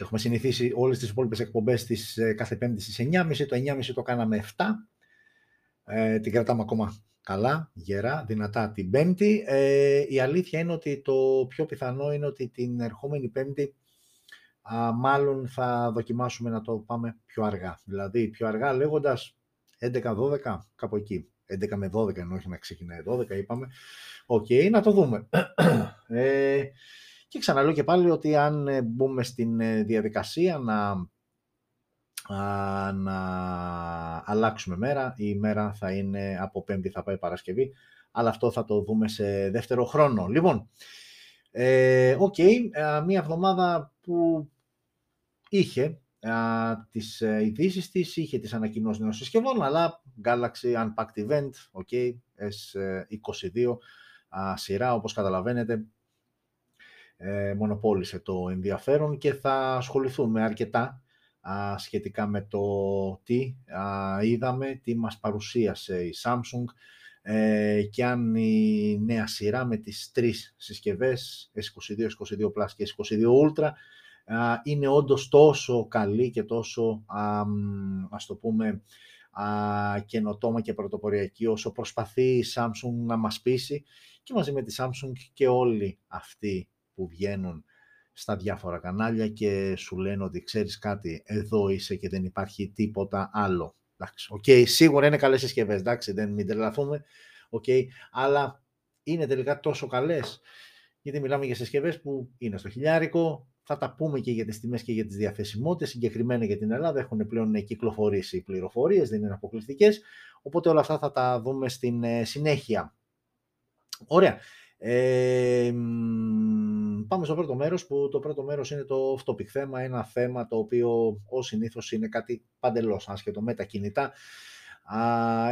Έχουμε συνηθίσει όλες τις υπόλοιπες εκπομπές της κάθε Πέμπτη στις 9.30. Το 9.30 το κάναμε 7. Την κρατάμε ακόμα καλά, γερά, δυνατά την Πέμπτη. Η αλήθεια είναι ότι το πιο πιθανό είναι ότι την ερχόμενη Πέμπτη μάλλον θα δοκιμάσουμε να το πάμε πιο αργά. Δηλαδή πιο αργά λέγοντας 11-12, κάπου εκεί. 11 με 12, ενώ όχι να ξεκινάει 12, είπαμε. Οκ, να το δούμε. Και ξαναλέω και πάλι ότι αν μπούμε στην διαδικασία να αλλάξουμε μέρα, η μέρα θα είναι από Πέμπτη, θα πάει Παρασκευή, αλλά αυτό θα το δούμε σε δεύτερο χρόνο. Λοιπόν, μία εβδομάδα που είχε τις ειδήσεις της, είχε τις ανακοινώσεις νέων συσκευών, αλλά Galaxy Unpacked Event, S22 σειρά, όπως καταλαβαίνετε, μονοπόλησε το ενδιαφέρον και θα ασχοληθούμε αρκετά σχετικά με το τι είδαμε, τι μας παρουσίασε η Samsung και αν η νέα σειρά με τις τρεις συσκευές S22, S22 Plus και S22 Ultra είναι όντως τόσο καλή και τόσο, ας το πούμε, καινοτόμα και πρωτοποριακή όσο προσπαθεί η Samsung να μας πείσει, και μαζί με τη Samsung και όλοι αυτοί που βγαίνουν στα διάφορα κανάλια και σου λένε ότι ξέρεις κάτι, εδώ είσαι και δεν υπάρχει τίποτα άλλο. Σίγουρα είναι καλές συσκευές, εντάξει, μην τρελαθούμε, αλλά είναι τελικά τόσο καλές? Γιατί μιλάμε για συσκευές που είναι στο χιλιάρικο, θα τα πούμε και για τις τιμές και για τις διαθεσιμότητες, συγκεκριμένα για την Ελλάδα έχουν πλέον κυκλοφορήσει οι πληροφορίες, δεν είναι αποκλειστικές, οπότε όλα αυτά θα τα δούμε στην συνέχεια. Ωραία. Πάμε στο πρώτο μέρος, που το πρώτο μέρος είναι το off-topic θέμα, ένα θέμα το οποίο ως συνήθως είναι κάτι παντελώς άσχετο με τα κινητά,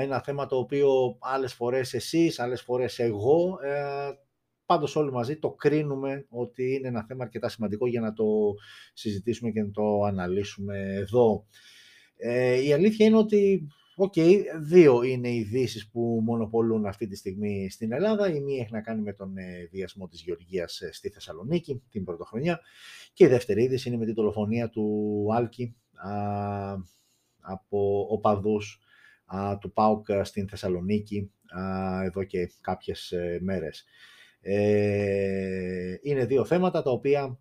ένα θέμα το οποίο άλλες φορές εσείς, άλλες φορές εγώ, πάντως όλοι μαζί το κρίνουμε ότι είναι ένα θέμα αρκετά σημαντικό για να το συζητήσουμε και να το αναλύσουμε εδώ. Η αλήθεια είναι ότι δύο είναι οι ειδήσεις που μονοπολούν αυτή τη στιγμή στην Ελλάδα. Η μία έχει να κάνει με τον βιασμό της Γεωργίας στη Θεσσαλονίκη την πρωτοχρονιά και η δεύτερη είδηση είναι με την δολοφονία του Άλκη από οπαδούς του ΠΑΟΚ στην Θεσσαλονίκη εδώ και κάποιες μέρες. Είναι δύο θέματα τα οποία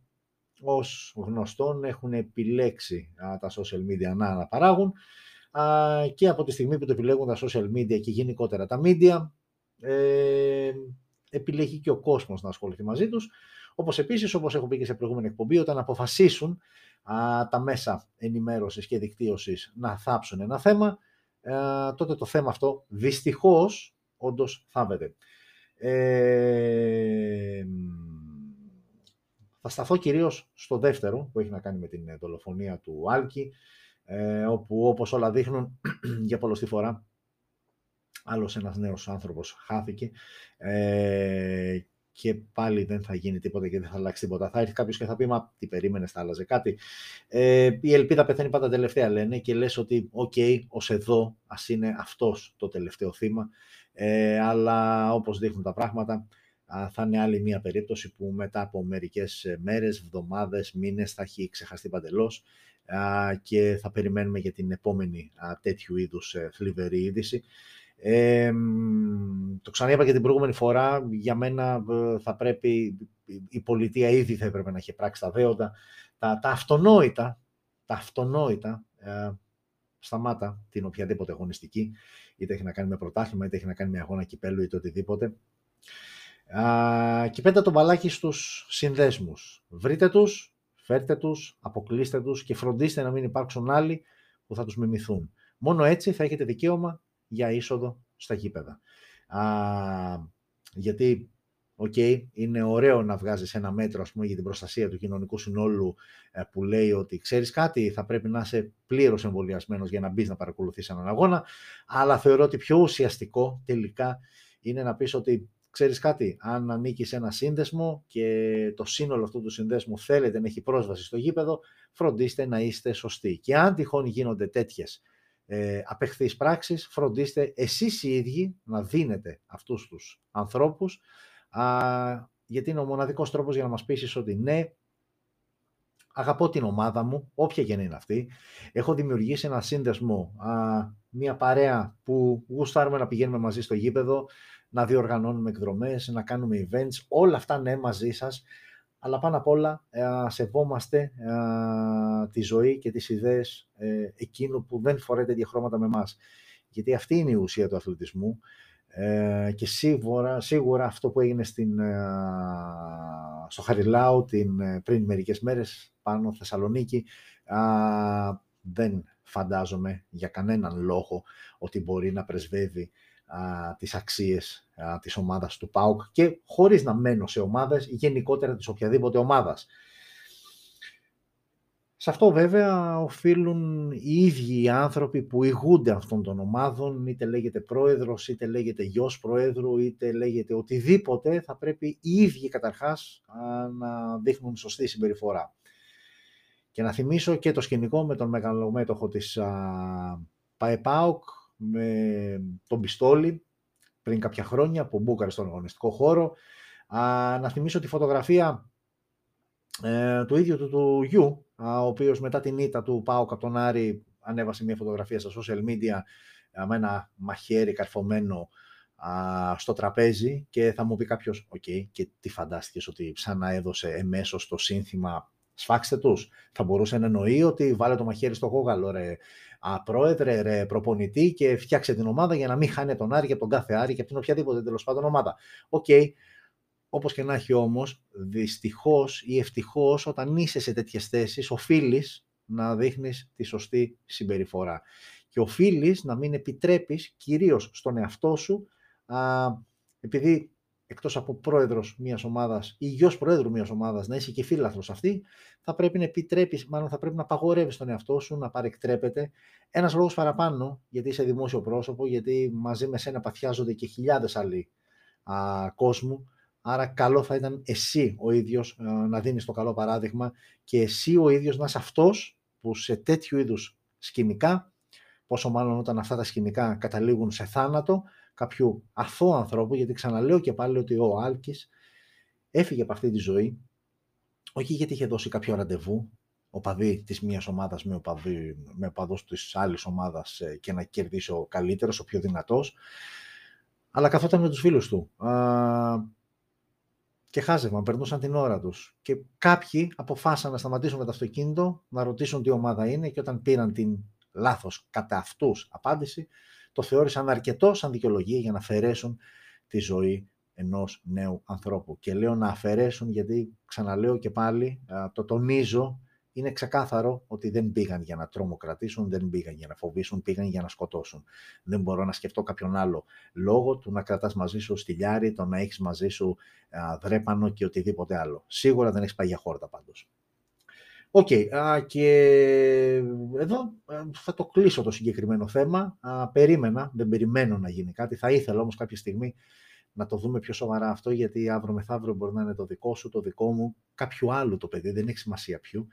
ως γνωστόν έχουν επιλέξει τα social media να αναπαράγουν, και από τη στιγμή που το επιλέγουν τα social media και γενικότερα τα media, επιλέγει και ο κόσμος να ασχοληθεί μαζί τους, όπως επίσης, όπως έχω πει και σε προηγούμενη εκπομπή, όταν αποφασίσουν τα μέσα ενημέρωσης και δικτύωσης να θάψουν ένα θέμα, τότε το θέμα αυτό δυστυχώς όντως θάβεται. Θα σταθώ κυρίως στο δεύτερο που έχει να κάνει με την δολοφονία του Άλκη, όπου όπως όλα δείχνουν για πολλωστή φορά άλλος ένας νέος άνθρωπος χάθηκε και πάλι δεν θα γίνει τίποτα και δεν θα αλλάξει τίποτα. Θα έρθει κάποιος και θα πει μα τι περίμενες, θα άλλαζε κάτι? Η ελπίδα πεθαίνει πάντα τελευταία, λένε, και λες ότι ως εδώ ας είναι αυτός το τελευταίο θύμα, αλλά όπως δείχνουν τα πράγματα θα είναι άλλη μια περίπτωση που μετά από μερικές μέρες, εβδομάδες, μήνες θα έχει ξεχαστεί παντελώς και θα περιμένουμε για την επόμενη τέτοιου είδους θλιβερή είδηση. Το ξαναείπα και την προηγούμενη φορά, για μένα θα πρέπει, η πολιτεία ήδη θα έπρεπε να έχει πράξει τα δέοντα, τα αυτονόητα, σταμάτα την οποιαδήποτε αγωνιστική, είτε έχει να κάνει με πρωτάθλημα, είτε έχει να κάνει με αγώνα κυπέλου, είτε οτιδήποτε, και πέτα το μπαλάκι στους συνδέσμους, βρείτε τους, φέρτε τους, αποκλείστε τους και φροντίστε να μην υπάρξουν άλλοι που θα τους μιμηθούν. Μόνο έτσι θα έχετε δικαίωμα για είσοδο στα γήπεδα. Γιατί, είναι ωραίο να βγάζεις ένα μέτρο, ας πούμε, για την προστασία του κοινωνικού συνόλου που λέει ότι ξέρεις κάτι, θα πρέπει να είσαι πλήρως εμβολιασμένος για να μπεις να παρακολουθείς έναν αγώνα, αλλά θεωρώ ότι πιο ουσιαστικό τελικά είναι να πεις ότι ξέρεις κάτι, αν ανήκεις σε ένα σύνδεσμο και το σύνολο αυτού του συνδέσμου θέλετε να έχει πρόσβαση στο γήπεδο, φροντίστε να είστε σωστοί. Και αν τυχόν γίνονται τέτοιες απεχθείς πράξεις, φροντίστε εσείς οι ίδιοι να δίνετε αυτούς τους ανθρώπους, γιατί είναι ο μοναδικός τρόπος για να μας πείσεις ότι ναι, Αγαπώ την ομάδα μου, όποια και να είναι αυτή. Έχω δημιουργήσει ένα σύνδεσμο, μια παρέα που γουστάρουμε να πηγαίνουμε μαζί στο γήπεδο, να διοργανώνουμε εκδρομές, να κάνουμε events, όλα αυτά ναι μαζί σας. Αλλά πάνω απ' όλα σεβόμαστε τη ζωή και τις ιδέες εκείνου που δεν φορέται διαχρώματα με εμάς. Γιατί αυτή είναι η ουσία του αθλητισμού και σίγουρα αυτό που έγινε στο Χαριλάου πριν μερικές μέρες πάνω Θεσσαλονίκη δεν φαντάζομαι για κανέναν λόγο ότι μπορεί να πρεσβεύει τις αξίες της ομάδας του ΠΑΟΚ και χωρίς να μένω σε ομάδες γενικότερα της οποιαδήποτε ομάδας. Σε αυτό βέβαια οφείλουν οι ίδιοι οι άνθρωποι που ηγούνται αυτών των ομάδων, είτε λέγεται πρόεδρος, είτε λέγεται γιος προέδρου, είτε λέγεται οτιδήποτε, θα πρέπει οι ίδιοι καταρχάς να δείχνουν σωστή συμπεριφορά. Και να θυμίσω και το σκηνικό με τον μεγαλομέτωχο της ΠΑΟΚ, με τον Πιστόλη, πριν κάποια χρόνια που μπούκαρε στον αγωνιστικό χώρο. Να θυμίσω τη φωτογραφία του ίδιου του γιου, ο οποίος μετά την ήττα του ΠΑΟΚ από τον Άρη ανέβασε μια φωτογραφία στα social media με ένα μαχαίρι καρφωμένο στο τραπέζι, και θα μου πει κάποιος, «Οκ, και τι φαντάστηκες ότι ξανά έδωσε εμέσως το σύνθημα σφάξτε τους?» Θα μπορούσε να εννοεί ότι βάλε το μαχαίρι στο κόγαλο, ρε πρόεδρε, ρε προπονητή, και φτιάξε την ομάδα για να μην χάνει τον Άρη και τον κάθε Άρη και από την οποιαδήποτε τέλος πάντων ομάδα. Οκ. Όπως και να έχει όμως, δυστυχώς ή ευτυχώς, όταν είσαι σε τέτοιες θέσεις, οφείλεις να δείχνεις τη σωστή συμπεριφορά. Και οφείλεις να μην επιτρέπεις, κυρίως στον εαυτό σου, επειδή εκτός από πρόεδρος μιας ομάδας ή γιος πρόεδρου μιας ομάδας να είσαι και φίλαθλος αυτή, θα πρέπει να επιτρέπεις, μάλλον θα πρέπει να απαγορεύεις τον εαυτό σου να παρεκτρέπεται. Ένας λόγος παραπάνω, γιατί είσαι δημόσιο πρόσωπο, γιατί μαζί με σένα παθιάζονται και χιλιάδες άλλοι κόσμου. Άρα καλό θα ήταν εσύ ο ίδιος να δίνεις το καλό παράδειγμα και εσύ ο ίδιος να είσαι αυτός που σε τέτοιου είδους σκηνικά, πόσο μάλλον όταν αυτά τα σκηνικά καταλήγουν σε θάνατο κάποιου αθώου ανθρώπου, γιατί ξαναλέω και πάλι ότι ο Άλκης έφυγε από αυτή τη ζωή, όχι γιατί είχε δώσει κάποιο ραντεβού, οπαδί της μίας ομάδας με οπαδός της άλλης ομάδας και να κερδίσει ο καλύτερος, ο πιο δυνατός, αλλά καθόταν με τους φίλους του. Και χάζευαν, περνούσαν την ώρα τους. Και κάποιοι αποφάσισαν να σταματήσουν με το αυτοκίνητο, να ρωτήσουν τι ομάδα είναι, και όταν πήραν την λάθος κατά αυτούς απάντηση, το θεώρησαν αρκετό σαν δικαιολογία για να αφαιρέσουν τη ζωή ενός νέου ανθρώπου. Και λέω να αφαιρέσουν γιατί, ξαναλέω και πάλι, το τονίζω, είναι ξεκάθαρο ότι δεν πήγαν για να τρομοκρατήσουν, δεν πήγαν για να φοβήσουν, πήγαν για να σκοτώσουν. Δεν μπορώ να σκεφτώ κάποιον άλλο λόγο του να κρατάς μαζί σου στυλιάρι, το να έχεις μαζί σου δρέπανο και οτιδήποτε άλλο. Σίγουρα δεν έχεις πάει για χόρτα πάντως. Οκ, και εδώ θα το κλείσω το συγκεκριμένο θέμα. Δεν περιμένω να γίνει κάτι. Θα ήθελα όμως κάποια στιγμή να το δούμε πιο σοβαρά αυτό, γιατί αύριο μεθαύριο μπορεί να είναι το δικό σου, το δικό μου, κάποιου άλλου το παιδί, δεν έχει σημασία ποιου.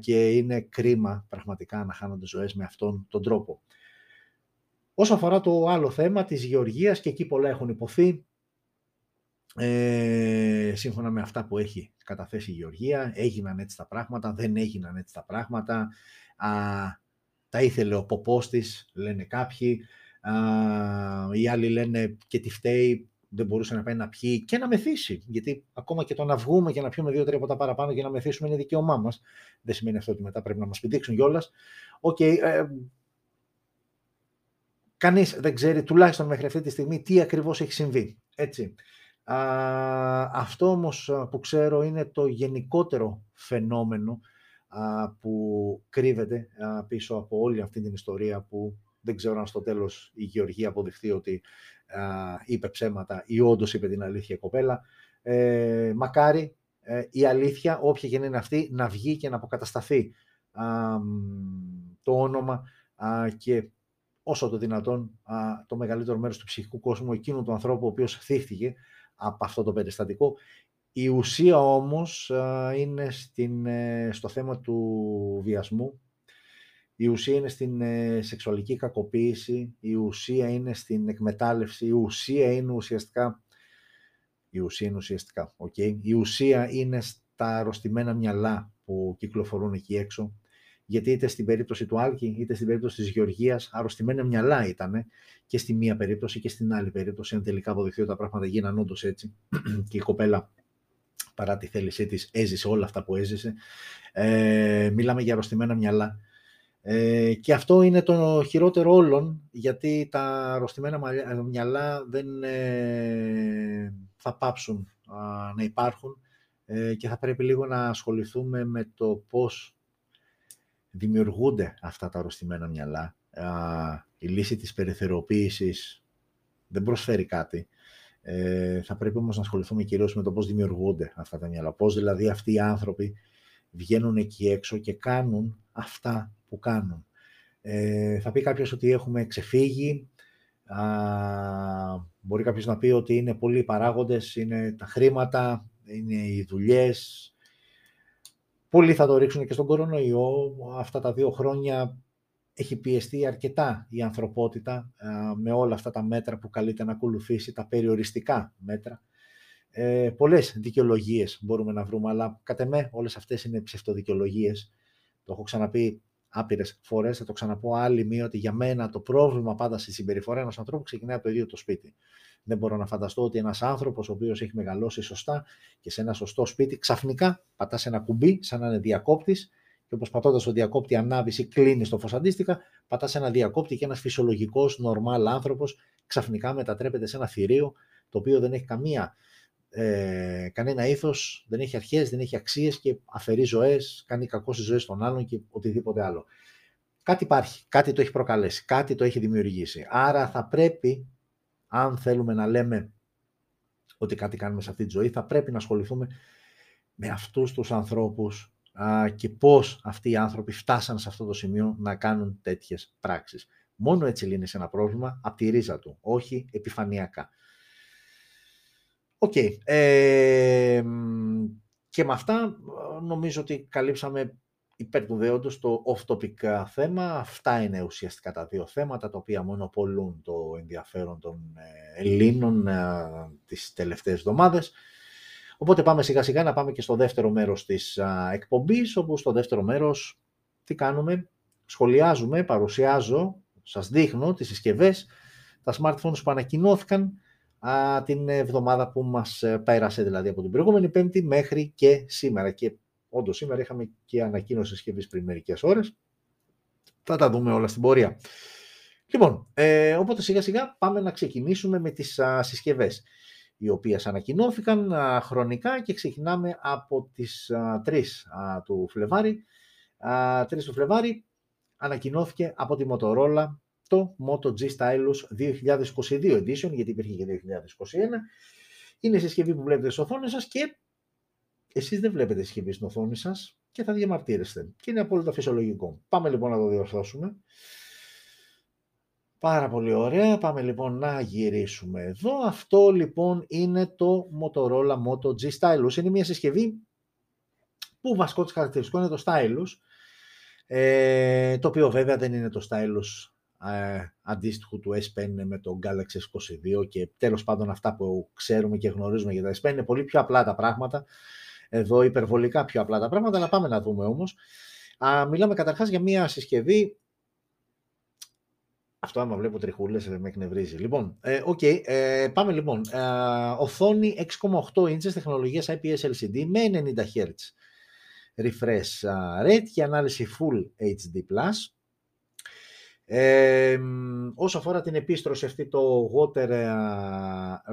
Και είναι κρίμα πραγματικά να χάνονται ζωές με αυτόν τον τρόπο. Όσο αφορά το άλλο θέμα της Γεωργίας, και εκεί πολλά έχουν υποθεί, σύμφωνα με αυτά που έχει καταθέσει η Γεωργία, έγιναν έτσι τα πράγματα, δεν έγιναν έτσι τα πράγματα, τα ήθελε ο ποπός της, λένε κάποιοι, οι άλλοι λένε και τι φταίει, δεν μπορούσε να πάει να πιει και να μεθύσει, γιατί ακόμα και το να βγούμε και να πιούμε 2-3 ποτά παραπάνω και να μεθύσουμε είναι δικαίωμά μας, δεν σημαίνει αυτό ότι μετά πρέπει να μας πηδήξουν κιόλας. Κανείς δεν ξέρει, τουλάχιστον μέχρι αυτή τη στιγμή, τι ακριβώς έχει συμβεί, έτσι. Αυτό όμως που ξέρω είναι το γενικότερο φαινόμενο που κρύβεται πίσω από όλη αυτή την ιστορία, που δεν ξέρω αν στο τέλος η Γεωργία αποδειχθεί ότι είπε ψέματα ή όντως είπε την αλήθεια η κοπέλα. Μακάρι η αλήθεια, όποια και είναι αυτή, να βγει και να αποκατασταθεί το όνομα και όσο το δυνατόν το μεγαλύτερο μέρος του ψυχικού κόσμου εκείνου του ανθρώπου ο οποίος θύχτηκε από αυτό το περιστατικό. Η ουσία όμως είναι στο θέμα του βιασμού. Η ουσία είναι στην σεξουαλική κακοποίηση, η ουσία είναι στην εκμετάλλευση, η ουσία είναι ουσιαστικά, η ουσία είναι τα αρρωστημένα μυαλά που κυκλοφορούν εκεί έξω. Γιατί είτε στην περίπτωση του Άλκη, είτε στην περίπτωση της Γεωργίας, αρρωστημένα μυαλά ήτανε και στη μία περίπτωση και στην άλλη περίπτωση. Αν τελικά αποδειχθεί ότι τα πράγματα γίνανε όντως έτσι και η κοπέλα, παρά τη θέλησή της, έζησε όλα αυτά που έζησε. Μιλάμε για αρρωστημένα μυαλά. Και αυτό είναι το χειρότερο όλων, γιατί τα αρρωστημένα μυαλά δεν θα πάψουν να υπάρχουν και θα πρέπει λίγο να ασχοληθούμε με το πώς δημιουργούνται αυτά τα αρρωστημένα μυαλά. Η λύση της περιθωριοποίησης δεν προσφέρει κάτι. Θα πρέπει όμως να ασχοληθούμε κυρίως με το πώς δημιουργούνται αυτά τα μυαλά. Πώς δηλαδή αυτοί οι άνθρωποι βγαίνουν εκεί έξω και κάνουν αυτά που κάνουν. Θα πει κάποιος ότι έχουμε ξεφύγει. Μπορεί κάποιος να πει ότι είναι πολλοί παράγοντες, είναι τα χρήματα, είναι οι δουλειές. Πολλοί θα το ρίξουν και στον κορονοϊό. Αυτά τα 2 χρόνια έχει πιεστεί αρκετά η ανθρωπότητα με όλα αυτά τα μέτρα που καλείται να ακολουθήσει, τα περιοριστικά μέτρα. Πολλές δικαιολογίες μπορούμε να βρούμε, αλλά κατ' εμέ όλες αυτές είναι ψευτοδικαιολογίες. Το έχω ξαναπεί άπειρες φορές, θα το ξαναπώ άλλη μία, ότι για μένα το πρόβλημα πάντα στη συμπεριφορά ενός ανθρώπου ξεκινάει από το ίδιο το σπίτι. Δεν μπορώ να φανταστώ ότι ένας άνθρωπος ο οποίος έχει μεγαλώσει σωστά και σε ένα σωστό σπίτι, ξαφνικά πατάς ένα κουμπί σαν να είναι διακόπτης και όπως πατώντας το διακόπτη ανάβεις ή κλείνεις το φως αντίστοιχα, πατάς ένα διακόπτη και ένας φυσιολογικός, νορμάλ άνθρωπος ξαφνικά μετατρέπεται σε ένα θηρίο το οποίο δεν έχει κανένα ήθος, δεν έχει αρχές, δεν έχει αξίες και αφαιρεί ζωές, κάνει κακό στις ζωές των άλλων και οτιδήποτε άλλο. Κάτι υπάρχει, κάτι το έχει προκαλέσει, κάτι το έχει δημιουργήσει. Άρα θα πρέπει, αν θέλουμε να λέμε ότι κάτι κάνουμε σε αυτή τη ζωή, θα πρέπει να ασχοληθούμε με αυτούς τους ανθρώπους και πώς αυτοί οι άνθρωποι φτάσαν σε αυτό το σημείο να κάνουν τέτοιες πράξεις. Μόνο έτσι λύνεις ένα πρόβλημα από τη ρίζα του, όχι επιφανειακά. Okay. Και με αυτά νομίζω ότι καλύψαμε υπέρ του δέοντος το off-topic θέμα. Αυτά είναι ουσιαστικά τα 2 θέματα τα οποία μονοπολούν το ενδιαφέρον των Ελλήνων τις τελευταίες εβδομάδες. Οπότε πάμε σιγά σιγά να πάμε και στο δεύτερο μέρος της εκπομπής, όπου στο δεύτερο μέρος τι κάνουμε? Σχολιάζουμε, παρουσιάζω, σας δείχνω τις συσκευές, τα smartphones που ανακοινώθηκαν την εβδομάδα που μας πέρασε, δηλαδή από την προηγούμενη Πέμπτη μέχρι και σήμερα. Και όντως σήμερα είχαμε και ανακοίνωση συσκευής πριν μερικές ώρες. Θα τα δούμε όλα στην πορεία. Λοιπόν, οπότε σιγά σιγά πάμε να ξεκινήσουμε με τις συσκευές οι οποίες ανακοινώθηκαν χρονικά και ξεκινάμε από τις 3 του Φλεβάρι. 3 του Φλεβάρι ανακοινώθηκε από τη Motorola το Moto G Stylus 2022 Edition, γιατί υπήρχε και 2021. Είναι η συσκευή που βλέπετε στις οθόνες σας και εσείς δεν βλέπετε συσκευή στην οθόνη σας και θα διαμαρτύρεστε. Και είναι απόλυτα φυσιολογικό. Πάμε λοιπόν να το διορθώσουμε. Πάρα πολύ ωραία. Πάμε λοιπόν να γυρίσουμε εδώ. Αυτό λοιπόν είναι το Motorola Moto G Stylus. Είναι μια συσκευή που βασικό της χαρακτηριστικό είναι το Stylus, το οποίο βέβαια δεν είναι το Stylus αντίστοιχου του S5 με το Galaxy S22 και τέλος πάντων αυτά που ξέρουμε και γνωρίζουμε για τα S5. Είναι πολύ πιο απλά τα πράγματα εδώ, υπερβολικά πιο απλά τα πράγματα, αλλά πάμε να δούμε όμως. Μιλάμε καταρχάς για μια συσκευή. Αυτό άμα βλέπω τριχούλες με εκνευρίζει. Λοιπόν, πάμε λοιπόν. Οθόνη 6,8 ίντσες τεχνολογίας IPS LCD με 90 Hz refresh rate και ανάλυση Full HD+. Όσο αφορά την επίστρωση αυτή, το water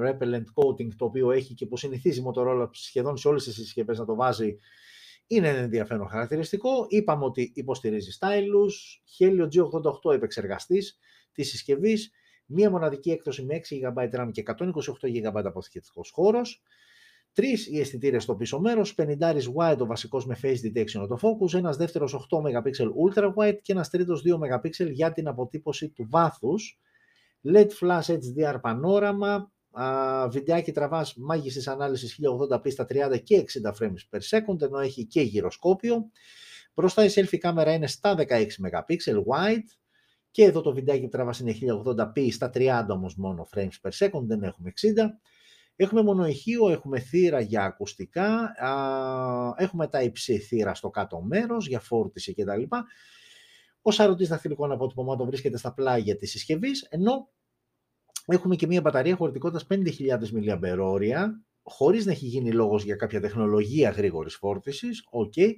repellent coating, το οποίο έχει και που συνηθίζει η Motorola σχεδόν σε όλες τις συσκευές να το βάζει, είναι ένα ενδιαφέρον χαρακτηριστικό. Είπαμε ότι υποστηρίζει Stylus, Helio G88 επεξεργαστής της συσκευής, μία μοναδική έκδοση με 6 GB RAM και 128 GB αποθηκευτικός χώρος, 3 οι αισθητήρες στο πίσω μέρος, 50 wide ο βασικός με face detection autofocus, ένας δεύτερος 8 MP ultra wide και ένας τρίτος 2 MP για την αποτύπωση του βάθους, LED flash HDR πανόραμα, βιντεάκι τραβάς μάγισσης ανάλυσης 1080p στα 30 και 60 frames per second, ενώ έχει και γυροσκόπιο. Μπροστά η selfie κάμερα είναι στα 16 MP wide και εδώ το βιντεάκι τραβάς είναι 1080p στα 30 όμως μόνο frames per second, δεν έχουμε 60. Έχουμε μονοηχείο, έχουμε θύρα για ακουστικά, έχουμε Type-C θύρα στο κάτω μέρος για φόρτιση κτλ. Ο σαρωτής δαχτυλικών αποτυπωμάτων βρίσκεται στα πλάγια της συσκευής, ενώ έχουμε και μια μπαταρία χωρητικότητας 5.000 mAh, χωρίς να έχει γίνει λόγος για κάποια τεχνολογία γρήγορης φόρτισης, okay,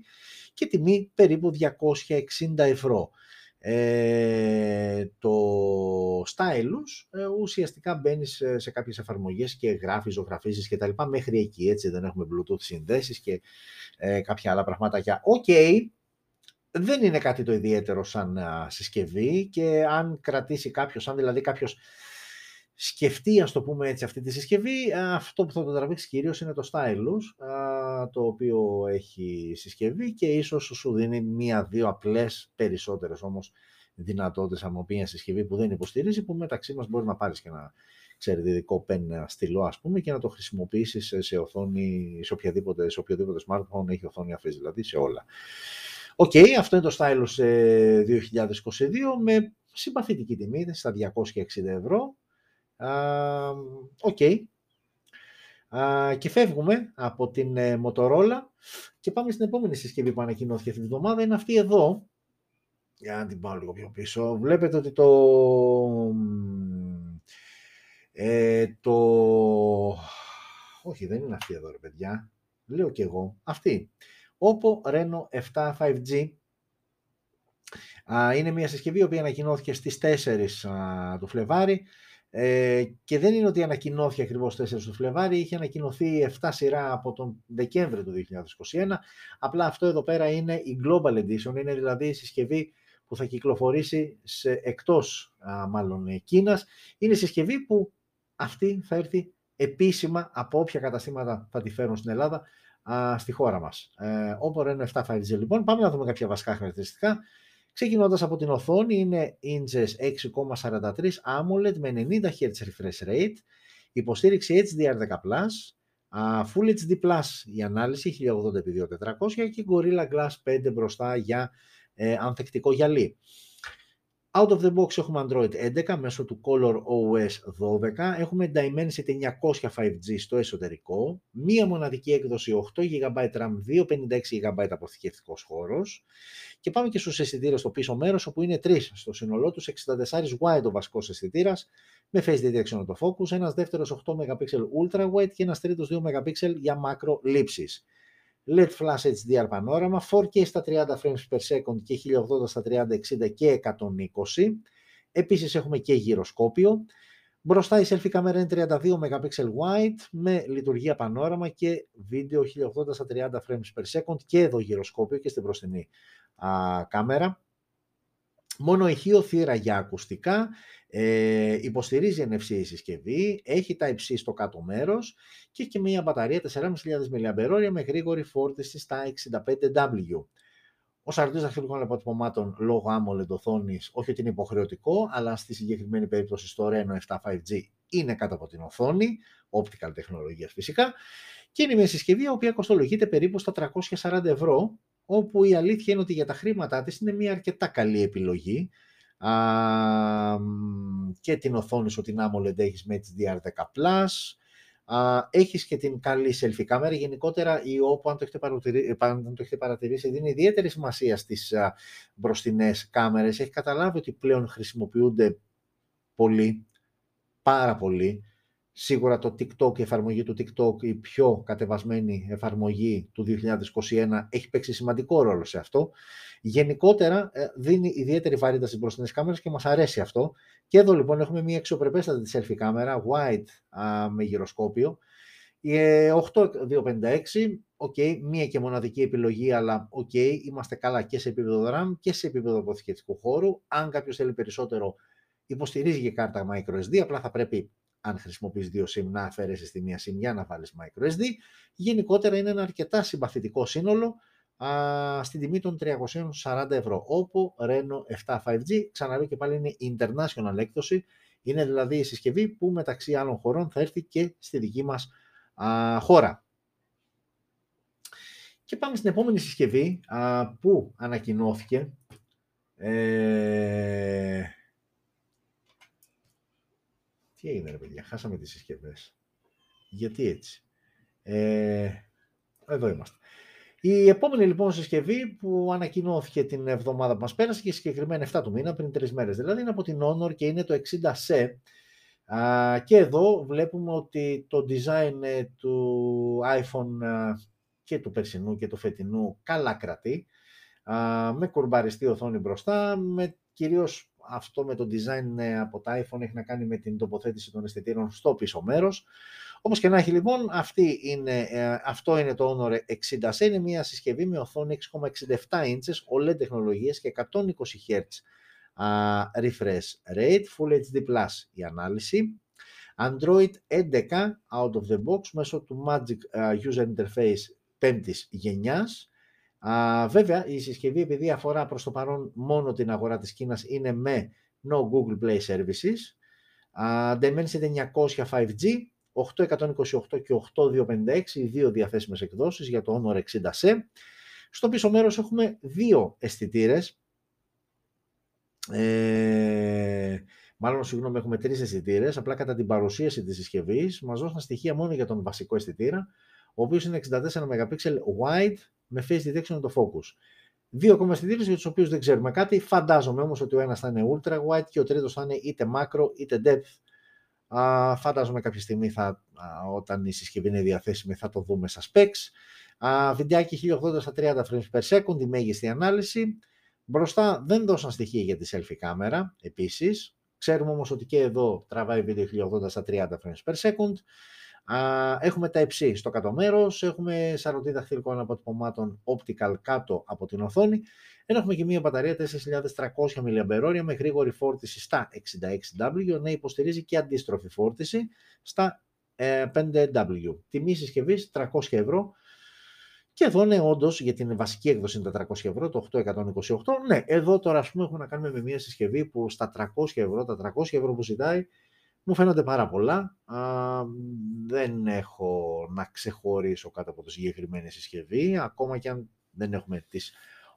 και τιμή περίπου 260€. Το Stylus ουσιαστικά μπαίνεις σε κάποιες εφαρμογές και γράφεις, ζωγραφίζεις και τα λοιπά, μέχρι εκεί, έτσι, δεν έχουμε Bluetooth συνδέσεις και κάποια άλλα πραγματάκια. Okay, δεν είναι κάτι το ιδιαίτερο σαν συσκευή, και αν κρατήσει κάποιος, αν δηλαδή κάποιος σκεφτεί, ας το πούμε έτσι, αυτή τη συσκευή, αυτό που θα το τραβήξει κυρίως είναι το Stylus, το οποίο έχει συσκευή και ίσως σου δίνει μία-δύο απλές, περισσότερες όμως δυνατότητες από μια συσκευή που δεν υποστηρίζει, που μεταξύ μας μπορεί να πάρεις και ένα εξαιρετικό πεν στυλό, ας πούμε, και να το χρησιμοποιήσεις σε οθόνη, σε οποιοδήποτε smartphone έχει οθόνη αφής, δηλαδή σε όλα. Οκ, αυτό είναι το Stylus 2022 με συμπαθητική τιμή, είναι στα 260€. Και φεύγουμε από την Motorola και πάμε στην επόμενη συσκευή που ανακοινώθηκε αυτή την εβδομάδα. Είναι αυτή εδώ. Για να την πάω λίγο πιο πίσω. Βλέπετε ότι όχι, δεν είναι αυτή εδώ, ρε παιδιά. Λέω και εγώ. Αυτή. Oppo Reno 7 5G. Είναι μια συσκευή η οποία ανακοινώθηκε στις 4 του Φλεβάρι. Και δεν είναι ότι ανακοινώθηκε ακριβώς 4 του Φλεβάρι, είχε ανακοινωθεί 7 σειρά από τον Δεκέμβρη του 2021, απλά αυτό εδώ πέρα είναι η Global Edition, είναι δηλαδή η συσκευή που θα κυκλοφορήσει εκτός μάλλον Κίνας, είναι η συσκευή που αυτή θα έρθει επίσημα από όποια καταστήματα θα τη φέρουν στην Ελλάδα στη χώρα μας. Όποτε είναι 7 5G λοιπόν, πάμε να δούμε κάποια βασικά χαρακτηριστικά. Ξεκινώντας από την οθόνη, είναι inches 6,43 AMOLED με 90 Hz refresh rate, υποστήριξη HDR10+, Full HD+, η ανάλυση 1080x2400 και Gorilla Glass 5 μπροστά για ανθεκτικό γυαλί. Out of the box έχουμε Android 11 μέσω του Color OS 12, έχουμε Dimensity 900 5G στο εσωτερικό, μία μοναδική έκδοση 8 GB RAM, 256 GB αποθηκευτικός χώρος, και πάμε και στους αισθητήρες στο πίσω μέρος, όπου είναι 3 στο σύνολό τους, 64 wide ο βασικός αισθητήρας, με face detection το focus, ένας δεύτερος 8 MP ultra wide και ένας τρίτος 2 MP για μάκρο λήψεις. LED Flash HDR πανόραμα, 4K στα 30 frames per second και 1080 στα 30, 60 και 120. Επίσης έχουμε και γυροσκόπιο. Μπροστά η selfie κάμερα είναι 32 MP wide με λειτουργία πανόραμα και βίντεο 1080 στα 30 frames per second και εδώ γυροσκόπιο και στην μπροστινή κάμερα. Μόνο ηχείο θύρα για ακουστικά, υποστηρίζει NFC η συσκευή, έχει Type-C στο κάτω μέρος και έχει και μια μπαταρία 4.500 mAh με γρήγορη φόρτιση στα 65W. Ο σαρωτής δαχτυλικών αποτυπωμάτων λόγω AMOLED οθόνης, όχι ότι είναι υποχρεωτικό, αλλά στη συγκεκριμένη περίπτωση στο Reno 7 5G είναι κάτω από την οθόνη, optical τεχνολογίας φυσικά, και είναι μια συσκευή η οποία κοστολογείται περίπου στα 340€, όπου η αλήθεια είναι ότι για τα χρήματά της είναι μια αρκετά καλή επιλογή, και την οθόνη σου την AMOLED έχεις με HDR10+, έχεις και την καλή selfie κάμερα. Γενικότερα η Oppo, αν το έχετε παρατηρήσει, δίνει ιδιαίτερη σημασία στις μπροστινές κάμερες, έχει καταλάβει ότι πλέον χρησιμοποιούνται πολύ, πάρα πολύ. Σίγουρα το TikTok, η εφαρμογή του TikTok, η πιο κατεβασμένη εφαρμογή του 2021, έχει παίξει σημαντικό ρόλο σε αυτό. Γενικότερα δίνει ιδιαίτερη βαρύτητα στις μπροστινές κάμερες και μας αρέσει αυτό. Και εδώ λοιπόν έχουμε μια αξιοπρεπέστατη selfie κάμερα, wide με γυροσκόπιο, 8256, μία και μοναδική επιλογή, αλλά είμαστε καλά και σε επίπεδο RAM και σε επίπεδο αποθηκευτικού χώρου. Αν κάποιος θέλει περισσότερο, υποστηρίζει και κάρτα microSD, απλά θα πρέπει, αν χρησιμοποιείς δύο SIM, να αφαιρέσεις τη μία SIM για να βάλεις microSD. Γενικότερα είναι ένα αρκετά συμπαθητικό σύνολο στην τιμή των 340€. Όπου Reno 7 5G, ξαναλέω και πάλι, είναι international έκδοση. Είναι δηλαδή η συσκευή που μεταξύ άλλων χωρών θα έρθει και στη δική μας χώρα. Και πάμε στην επόμενη συσκευή που ανακοινώθηκε. Τι έγινε, ρε παιδιά, χάσαμε τις συσκευές. Γιατί έτσι. Εδώ είμαστε. Η επόμενη λοιπόν συσκευή που ανακοινώθηκε την εβδομάδα που μας πέρασε και συγκεκριμένα 7 του μήνα, πριν 3 μέρες δηλαδή, είναι από την Honor και είναι το 60C. Και εδώ βλέπουμε ότι το design του iPhone και του περσινού και του φετινού καλά κρατεί, με κουρμπαριστή οθόνη μπροστά, με κυρίως αυτό με το design από τα iPhone έχει να κάνει με την τοποθέτηση των αισθητήρων στο πίσω μέρος. Όπως και να έχει λοιπόν, αυτό είναι το Honor 60C, είναι μια συσκευή με οθόνη 6,67 inches, OLED τεχνολογίες και 120 Hz refresh rate, Full HD Plus η ανάλυση, Android 11 out of the box μέσω του Magic User Interface 5ης γενιάς. Βέβαια η συσκευή, επειδή αφορά προς το παρόν μόνο την αγορά της Κίνας, είναι με no Google Play Services, Dimensity 900 5G, 828 και 8256, οι δύο διαθέσιμες εκδόσεις για το Honor 60C. Στο πίσω μέρος έχουμε δύο αισθητήρες, έχουμε τρεις αισθητήρες, απλά κατά την παρουσίαση της συσκευής μας δώσαν στοιχεία μόνο για τον βασικό αισθητήρα, ο οποίος είναι 64 MP wide με face detection το focus. Δύο ακόμα αισθητήρες για τους οποίους δεν ξέρουμε κάτι, φαντάζομαι όμως ότι ο ένας θα είναι ultra wide και ο τρίτος θα είναι είτε macro είτε depth. Φαντάζομαι κάποια στιγμή όταν η συσκευή είναι διαθέσιμη θα το δούμε στα specs. Βιντεάκι 1080 στα 30 frames per second, η μέγιστη ανάλυση. Μπροστά δεν δώσαν στοιχεία για τη selfie κάμερα επίσης. Ξέρουμε όμως ότι και εδώ τραβάει βίντεο 1080 στα 30 frames per second. Έχουμε Type-C στο κάτω μέρος, έχουμε σαρωτή δαχτυλικών αποτυπωμάτων optical κάτω από την οθόνη, ενώ έχουμε και μία μπαταρία 4.300 mAh με γρήγορη φόρτιση στα 66W, να υποστηρίζει και αντίστροφη φόρτιση στα 5W. Τιμή συσκευής 300 ευρώ. Και εδώ ναι, όντως για την βασική έκδοση είναι τα 300 ευρώ, το 828. Ναι, εδώ τώρα ας πούμε έχουμε να κάνουμε με μία συσκευή που στα 300 ευρώ, τα 300 ευρώ που ζητάει μου φαίνονται πάρα πολλά. Δεν έχω να ξεχωρίσω κάτω από τη συγκεκριμένη συσκευή, ακόμα και αν δεν έχουμε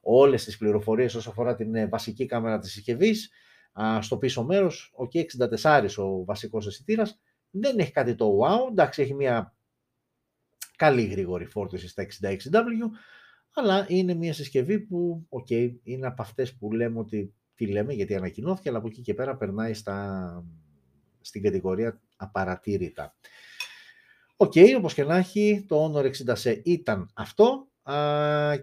όλες τις πληροφορίες όσο αφορά την βασική κάμερα της συσκευής. Στο πίσω μέρος, ο K64 ο βασικός αισθητήρας, δεν έχει κάτι το wow, εντάξει, έχει μια καλή γρήγορη φόρτιση στα 66W, αλλά είναι μια συσκευή που, ok, είναι από αυτές που λέμε ότι τι λέμε, γιατί ανακοινώθηκε, αλλά από εκεί και πέρα περνάει στην κατηγορία απαρατήρητα. Όπως και να έχει, το Honor 60C ήταν αυτό.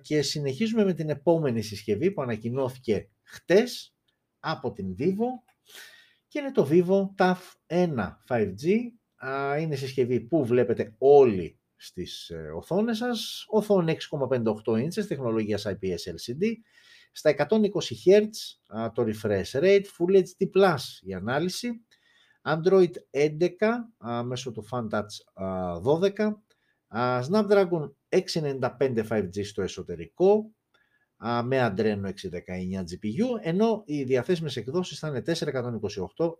Και συνεχίζουμε με την επόμενη συσκευή που ανακοινώθηκε χτες από την Vivo και είναι το Vivo TAF 1 5G. Είναι συσκευή που βλέπετε όλοι στις οθόνες σας. Οθόνη 6,58 inches, τεχνολογίας IPS LCD, στα 120 Hz, το refresh rate, Full HD Plus η ανάλυση, Android 11 μέσω του FunTouch 12, Snapdragon 695 5G στο εσωτερικό με Adreno 619 GPU, ενώ οι διαθέσιμες εκδόσεις θα είναι 428, 628,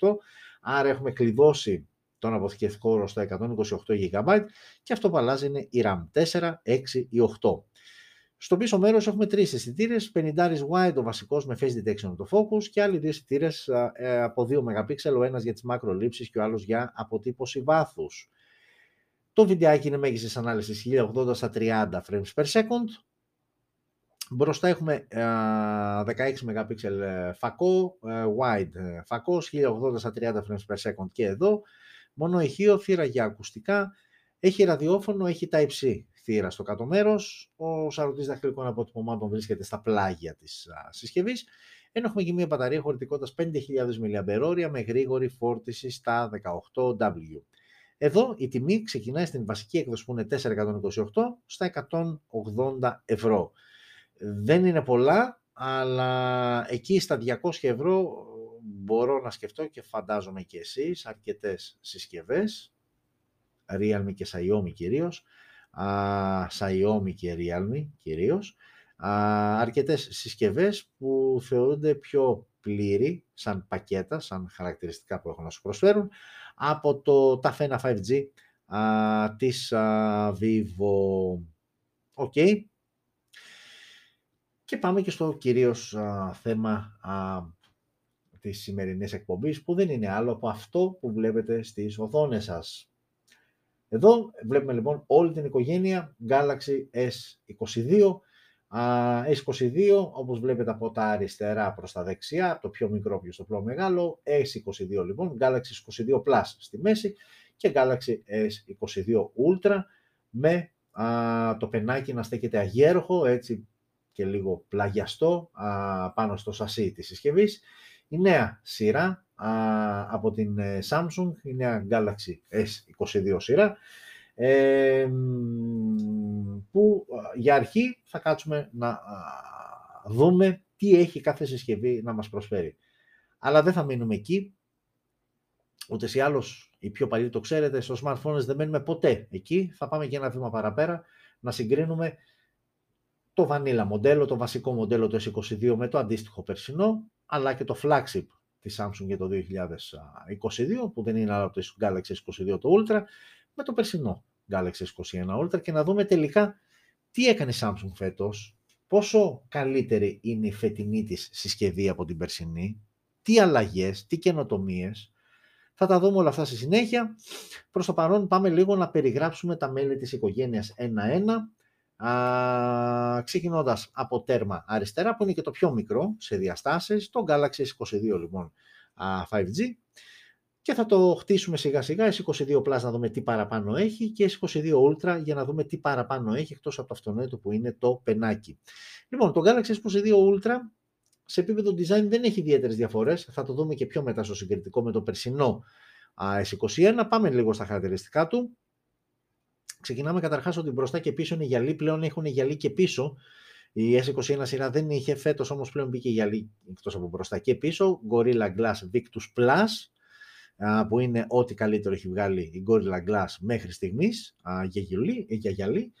828, άρα έχουμε κλειδώσει τον αποθηκευτικό όρο στα 128 GB και αυτό που αλλάζει είναι η RAM 4, 6 ή 8. Στο πίσω μέρος έχουμε τρεις αισθητήρες, 50 wide ο βασικός με face detection το focus και άλλοι δύο αισθητήρες από 2 MP, ο ένας για τις μακρολήψεις και ο άλλος για αποτύπωση βάθους. Το βιντεάκι είναι μέγιστης ανάλυσης 1080 στα 30 frames per second. Μπροστά έχουμε 16 MP φακό, wide φακός, 1080 στα 30 frames per second και εδώ. Μόνο ηχείο, θύρα για ακουστικά, έχει ραδιόφωνο, έχει Type-C θύρα στο κάτω μέρος. Ο σαρωτής δαχτυλικών αποτυπωμάτων βρίσκεται στα πλάγια της συσκευής. Ενώ έχουμε και μια μπαταρία χωρητικότητας 5.000 mAh με γρήγορη φόρτιση στα 18W. Εδώ η τιμή ξεκινάει στην βασική έκδοση που είναι 428 στα 180 ευρώ. Δεν είναι πολλά, αλλά εκεί στα 200 ευρώ μπορώ να σκεφτώ και φαντάζομαι και εσείς αρκετές συσκευές, Realme και Xiaomi κυρίως, αρκετές συσκευές που θεωρούνται πιο πλήρη σαν πακέτα, σαν χαρακτηριστικά που έχουν να σου προσφέρουν από το TAF 1 5G της Vivo. Okay. Και πάμε και στο κυρίως θέμα της σημερινής εκπομπής, που δεν είναι άλλο από αυτό που βλέπετε στις οθόνες σας. Εδώ βλέπουμε λοιπόν όλη την οικογένεια Galaxy S22. S22, όπως βλέπετε από τα αριστερά προς τα δεξιά, από το πιο μικρό προς το πιο μεγάλο, S22 λοιπόν, Galaxy S22 Plus στη μέση και Galaxy S22 Ultra με το πενάκι να στέκεται αγέροχο, έτσι και λίγο πλαγιαστό πάνω στο σασί της συσκευής. Η νέα σειρά από την Samsung, η νέα Galaxy S22 σειρά, που για αρχή θα κάτσουμε να δούμε τι έχει κάθε συσκευή να μας προσφέρει. Αλλά δεν θα μείνουμε εκεί, ούτως ή άλλως οι πιο παλιοί το ξέρετε, στο smartphone δεν μένουμε ποτέ εκεί, θα πάμε και ένα βήμα παραπέρα να συγκρίνουμε το vanilla μοντέλο, το βασικό μοντέλο του S22 με το αντίστοιχο περσινό, αλλά και το flagship της Samsung για το 2022 που δεν είναι άλλο από το Galaxy S22 το Ultra με το περσινό Galaxy S21 Ultra και να δούμε τελικά τι έκανε η Samsung φέτος, πόσο καλύτερη είναι η φετινή της συσκευή από την περσινή, τι αλλαγές, τι καινοτομίες. Θα τα δούμε όλα αυτά στη συνέχεια. Προς το παρόν πάμε λίγο να περιγράψουμε τα μέλη της οικογένειας ένα-ένα, ξεκινώντας από τέρμα αριστερά που είναι και το πιο μικρό σε διαστάσεις, το Galaxy S22 λοιπόν 5G, και θα το χτίσουμε σιγά σιγά, S22 Plus να δούμε τι παραπάνω έχει και S22 Ultra για να δούμε τι παραπάνω έχει εκτός από το αυτονόητο που είναι το πενάκι. Λοιπόν, το Galaxy S22 Ultra σε επίπεδο design δεν έχει ιδιαίτερες διαφορές, θα το δούμε και πιο μετά στο συγκριτικό με το περσινό S21. Πάμε λίγο στα χαρακτηριστικά του. Ξεκινάμε καταρχάς ότι μπροστά και πίσω είναι γυαλί, πλέον έχουν γυαλί και πίσω. Η S21 σειρά δεν είχε φέτος, όμως πλέον μπήκε γυαλί εκτός από μπροστά και πίσω. Gorilla Glass Victus Plus, που είναι ό,τι καλύτερο έχει βγάλει η Gorilla Glass μέχρι στιγμής για γυαλί,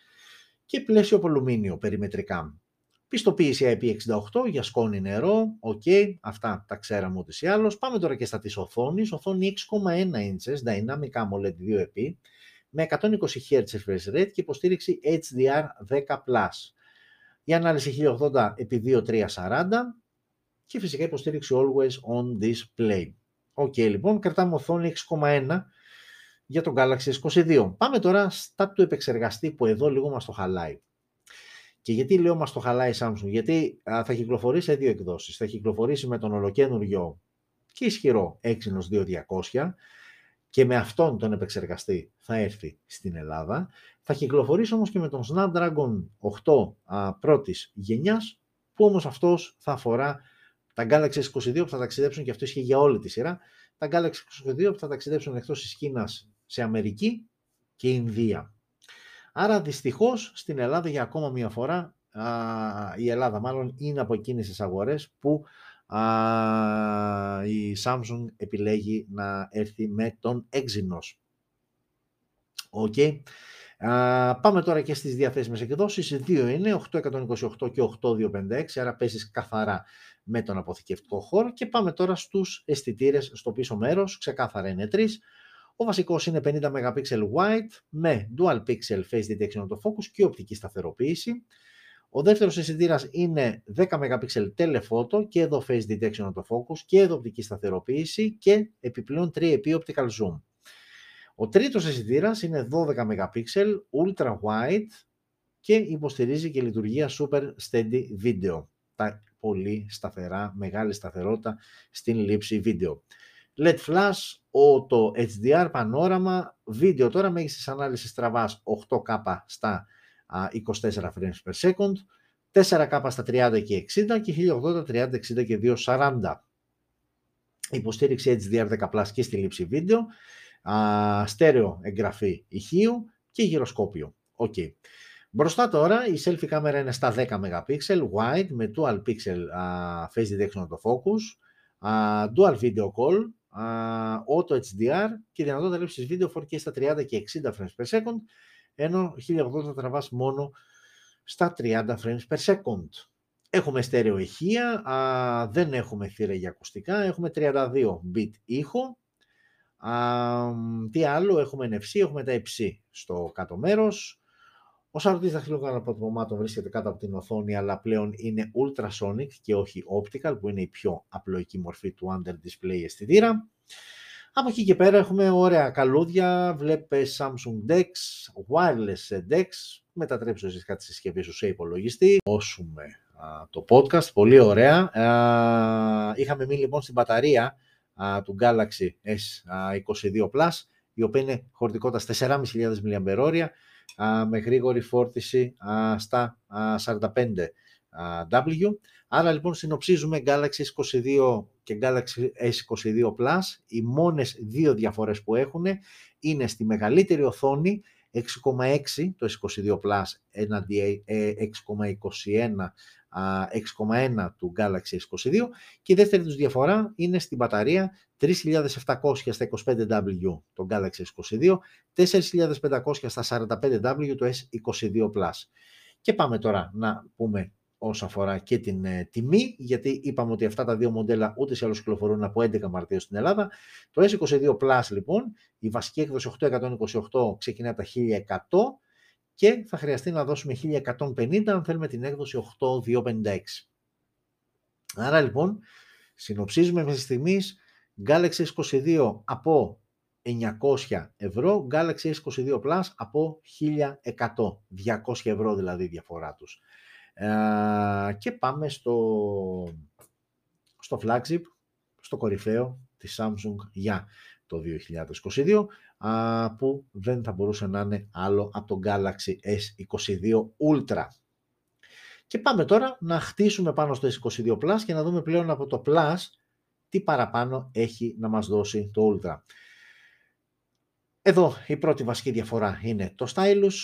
και πλαίσιο από αλουμίνιο περιμετρικά. Πιστοποίηση IP68 για σκόνη νερό, ok, αυτά τα ξέραμε ούτως ή άλλως. Πάμε τώρα και στα της οθόνης, οθόνη 6,1 inches, Dynamic AMOLED 2x, με 120 Hz refresh rate και υποστήριξη HDR10+. Η ανάλυση 1080x2340 και φυσικά υποστήριξη Always on Display. Οκ, λοιπόν, κρατάμε οθόνη 6,1 για τον Galaxy S22. Πάμε τώρα στα του επεξεργαστή που εδώ λίγο μας το χαλάει. Και γιατί λέω μας το χαλάει η Samsung, γιατί θα κυκλοφορήσει σε δύο εκδόσεις. Θα κυκλοφορήσει με τον ολοκένουργιο και ισχυρό Exynos 2200 και με αυτόν τον επεξεργαστή θα έρθει στην Ελλάδα. Θα κυκλοφορήσει όμως και με τον Snapdragon 8 πρώτης γενιάς, που όμως αυτός θα αφορά τα Galaxy S22 που θα ταξιδέψουν, και αυτό ισχύει για όλη τη σειρά, τα Galaxy S22 που θα ταξιδέψουν εκτός της Κίνας σε Αμερική και Ινδία. Άρα δυστυχώς στην Ελλάδα για ακόμα μια φορά, η Ελλάδα μάλλον είναι από εκείνες τις αγορές που η Samsung επιλέγει να έρθει με τον Exynos. Okay. Πάμε τώρα και στις διαθέσιμες εκδόσεις. Δύο είναι, 828 και 8256, άρα παίζεις καθαρά με τον αποθηκευτικό χώρο. Και πάμε τώρα στους αισθητήρες στο πίσω μέρος, ξεκάθαρα είναι τρεις. Ο βασικός είναι 50 MP wide με Dual Pixel Face Detection Autofocus και οπτική σταθεροποίηση. Ο δεύτερος αισθητήρας είναι 10 MP telephoto και εδώ Face Detection Autofocus και εδώ οπτική σταθεροποίηση και επιπλέον 3x Optical Zoom. Ο τρίτος αισθητήρας είναι 12 MP Ultra Wide και υποστηρίζει και λειτουργία Super Steady Video. Τα πολύ σταθερά, μεγάλη σταθερότητα στην λήψη βίντεο. LED Flash, το HDR πανόραμα, βίντεο τώρα μέγιστη ανάλυση τραβάς 8K στα 24 frames per second, 4K στα 30 και 60 και 1080, 30, 60 και 240. Υποστήριξη HDR10+ και στη λήψη βίντεο, στέρεο εγγραφή ηχείου και γυροσκόπιο. Okay. Μπροστά τώρα η selfie κάμερα είναι στα 10 MP wide με dual pixel face detection autofocus, dual video call, auto HDR και δυνατότητα λήψης βίντεο 4K στα 30 και 60 frames per second, ενώ 1080 τραβάς μόνο στα 30 frames per second. Έχουμε στέρεο ηχεία, δεν έχουμε θύρα για ακουστικά, έχουμε 32-bit ήχο. Τι άλλο, έχουμε NFC, έχουμε τα υψί στο κάτω μέρος. Όσο αρωτής δαχτυλικών αποτυπωμάτων βρίσκεται κάτω από την οθόνη, αλλά πλέον είναι ultrasonic και όχι optical, που είναι η πιο απλοϊκή μορφή του under display αισθητήρα. Από εκεί και πέρα έχουμε ωραία καλούδια, βλέπεις Samsung DeX, wireless DeX, μετατρέψεις φυσικά τη συσκευή σου σε υπολογιστή. Όσουμε το podcast, πολύ ωραία. Είχαμε μείνει λοιπόν στην μπαταρία του Galaxy S22 Plus, η οποία είναι χωρητικότητας 4.500 mAh, με γρήγορη φόρτιση στα 45W. Άρα λοιπόν συνοψίζουμε Galaxy S22 και Galaxy S22 Plus. Οι μόνες δύο διαφορές που έχουν είναι στη μεγαλύτερη οθόνη 6,6 το S22 Plus έναντι 6,1 του Galaxy S22, και η δεύτερη τους διαφορά είναι στην μπαταρία, 3.700 στα 25W το Galaxy S22, 4.500 στα 45W το S22 Plus. Και πάμε τώρα να πούμε όσον αφορά και την τιμή, γιατί είπαμε ότι αυτά τα δύο μοντέλα ούτως ή άλλως κυκλοφορούν από 11 Μαρτίου στην Ελλάδα. Το S22 Plus λοιπόν, η βασική έκδοση 828 ξεκινά τα 1.100 και θα χρειαστεί να δώσουμε 1.150 αν θέλουμε την έκδοση 8.256. Άρα λοιπόν, συνοψίζουμε μέχρι στιγμής Galaxy S22 από 900 ευρώ, Galaxy S22 Plus από 1.100, 200 ευρώ δηλαδή η διαφορά τους. Και πάμε στο flagship, στο κορυφαίο της Samsung για το 2022, που δεν θα μπορούσε να είναι άλλο από το Galaxy S22 Ultra. Και πάμε τώρα να χτίσουμε πάνω στο S22 Plus και να δούμε πλέον από το Plus τι παραπάνω έχει να μας δώσει το Ultra. Εδώ η πρώτη βασική διαφορά είναι το Stylus,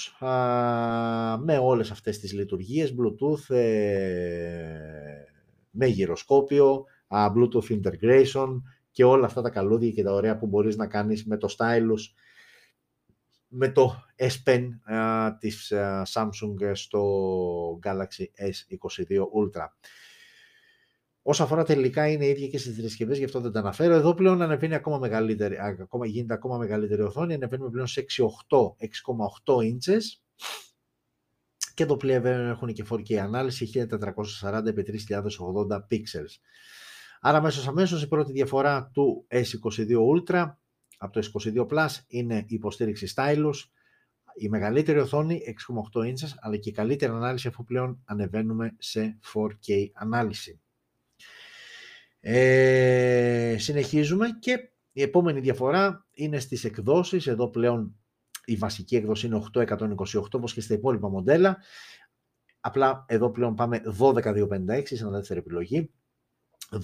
με όλες αυτές τις λειτουργίες, Bluetooth, με γυροσκόπιο, Bluetooth integration και όλα αυτά τα καλούδια και τα ωραία που μπορείς να κάνεις με το Stylus, με το S Pen της Samsung στο Galaxy S22 Ultra. Όσον αφορά τελικά, είναι ίδια και στις συσκευές, γι' αυτό δεν τα αναφέρω. Εδώ πλέον ανεβαίνει ακόμα μεγαλύτερη, γίνεται ακόμα μεγαλύτερη οθόνη, ανεβαίνουμε πλέον σε 6,8 ίντσες. Και εδώ πλέον έχουν και 4K ανάλυση, 1440x3080 pixels. Άρα αμέσως η πρώτη διαφορά του S22 Ultra από το S22 Plus είναι η υποστήριξη stylus, η μεγαλύτερη οθόνη 6,8 ίντσες, αλλά και η καλύτερη ανάλυση, αφού πλέον ανεβαίνουμε σε 4K ανάλυση. Συνεχίζουμε και η επόμενη διαφορά είναι στις εκδόσεις. Εδώ πλέον η βασική έκδοση είναι 828, όπως και στα υπόλοιπα μοντέλα, απλά εδώ πλέον πάμε 12256 σαν δεύτερη επιλογή,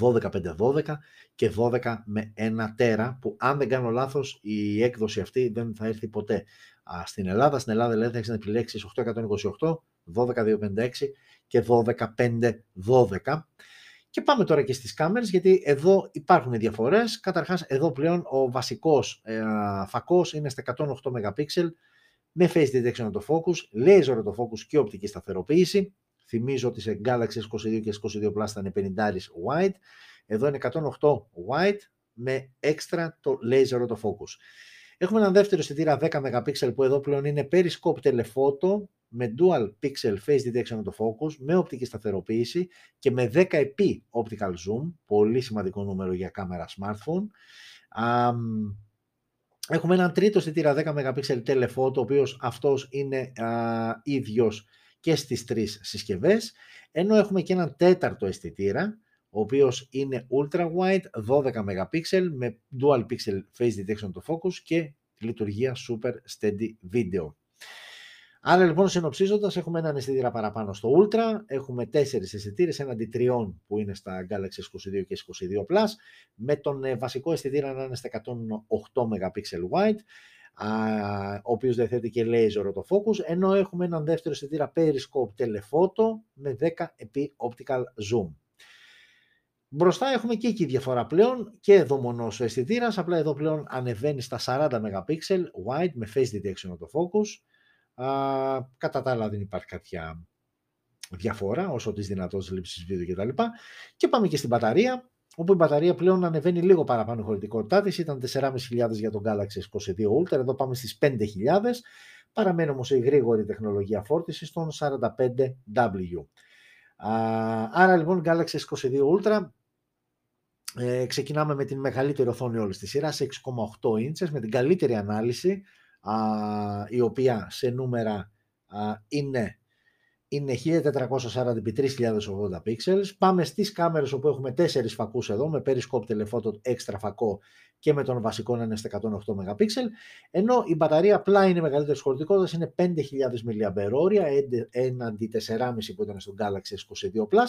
12512 και 12 με 1 τέρα, που αν δεν κάνω λάθος η έκδοση αυτή δεν θα έρθει ποτέ στην Ελλάδα. Στην Ελλάδα δηλαδή θα έχεις να επιλέξεις 828, 12256 και 12512. Και πάμε τώρα και στις κάμερες, γιατί εδώ υπάρχουν διαφορές. Καταρχάς, εδώ πλέον ο βασικός φακός είναι στα 108 MP με face detection το focus, laser το focus και οπτική σταθεροποίηση. Θυμίζω ότι σε Galaxy S22 και S22 Plus θα είναι 50 wide. Εδώ είναι 108 wide με έξτρα το laser το focus. Έχουμε έναν δεύτερο αισθητήρα 10 MP που εδώ πλέον είναι periscope telephoto, με dual pixel face detection το focus, με οπτική σταθεροποίηση και με 10x optical zoom, πολύ σημαντικό νούμερο για κάμερα smartphone. Έχουμε έναν τρίτο αισθητήρα 10 MP telephoto, ο οποίος αυτός είναι ίδιος και στις τρεις συσκευές, ενώ έχουμε και έναν τέταρτο αισθητήρα, ο οποίος είναι ultra wide, 12 MP με dual pixel face detection το focus και λειτουργία super steady video. Άρα λοιπόν, συνοψίζοντας, έχουμε έναν αισθητήρα παραπάνω στο Ultra, έχουμε 4 αισθητήρες έναντι 3 που είναι στα Galaxy S22 και S22 Plus, με τον βασικό αισθητήρα να είναι στα 108 MP wide, ο οποίος διαθέτει και laser το focus, ενώ έχουμε έναν δεύτερο αισθητήρα periscope telephoto με 10x optical zoom. Μπροστά έχουμε και εκεί διαφορά πλέον, και εδώ μονός ο αισθητήρας, απλά εδώ πλέον ανεβαίνει στα 40 MP wide με face detection το focus. Κατά τα άλλα δεν υπάρχει κάποια διαφορά όσο τις δυνατότητες λήψης βίντεο και τα λοιπά. Και πάμε και στην μπαταρία, όπου η μπαταρία πλέον ανεβαίνει λίγο παραπάνω η χωρητικότητά της, ήταν 4.500 για τον Galaxy S22 Ultra, εδώ πάμε στις 5.000, Παραμένει όμως η γρήγορη τεχνολογία φόρτισης των 45W. Άρα λοιπόν Galaxy S22 Ultra, ξεκινάμε με την μεγαλύτερη οθόνη όλης της σειράς, 6,8 ίντσες, με την καλύτερη ανάλυση, η οποία σε νούμερα είναι 1440x3080 pixels. Πάμε στις κάμερες, όπου έχουμε 4 φακούς εδώ, με periscope, telephoto, έξτρα φακό και με τον βασικό να είναι στα 108 MP, ενώ η μπαταρία απλά είναι μεγαλύτερη χωρητικότητα, είναι 5.000 mAh έναντι 4.5 που ήταν στο Galaxy S22 Plus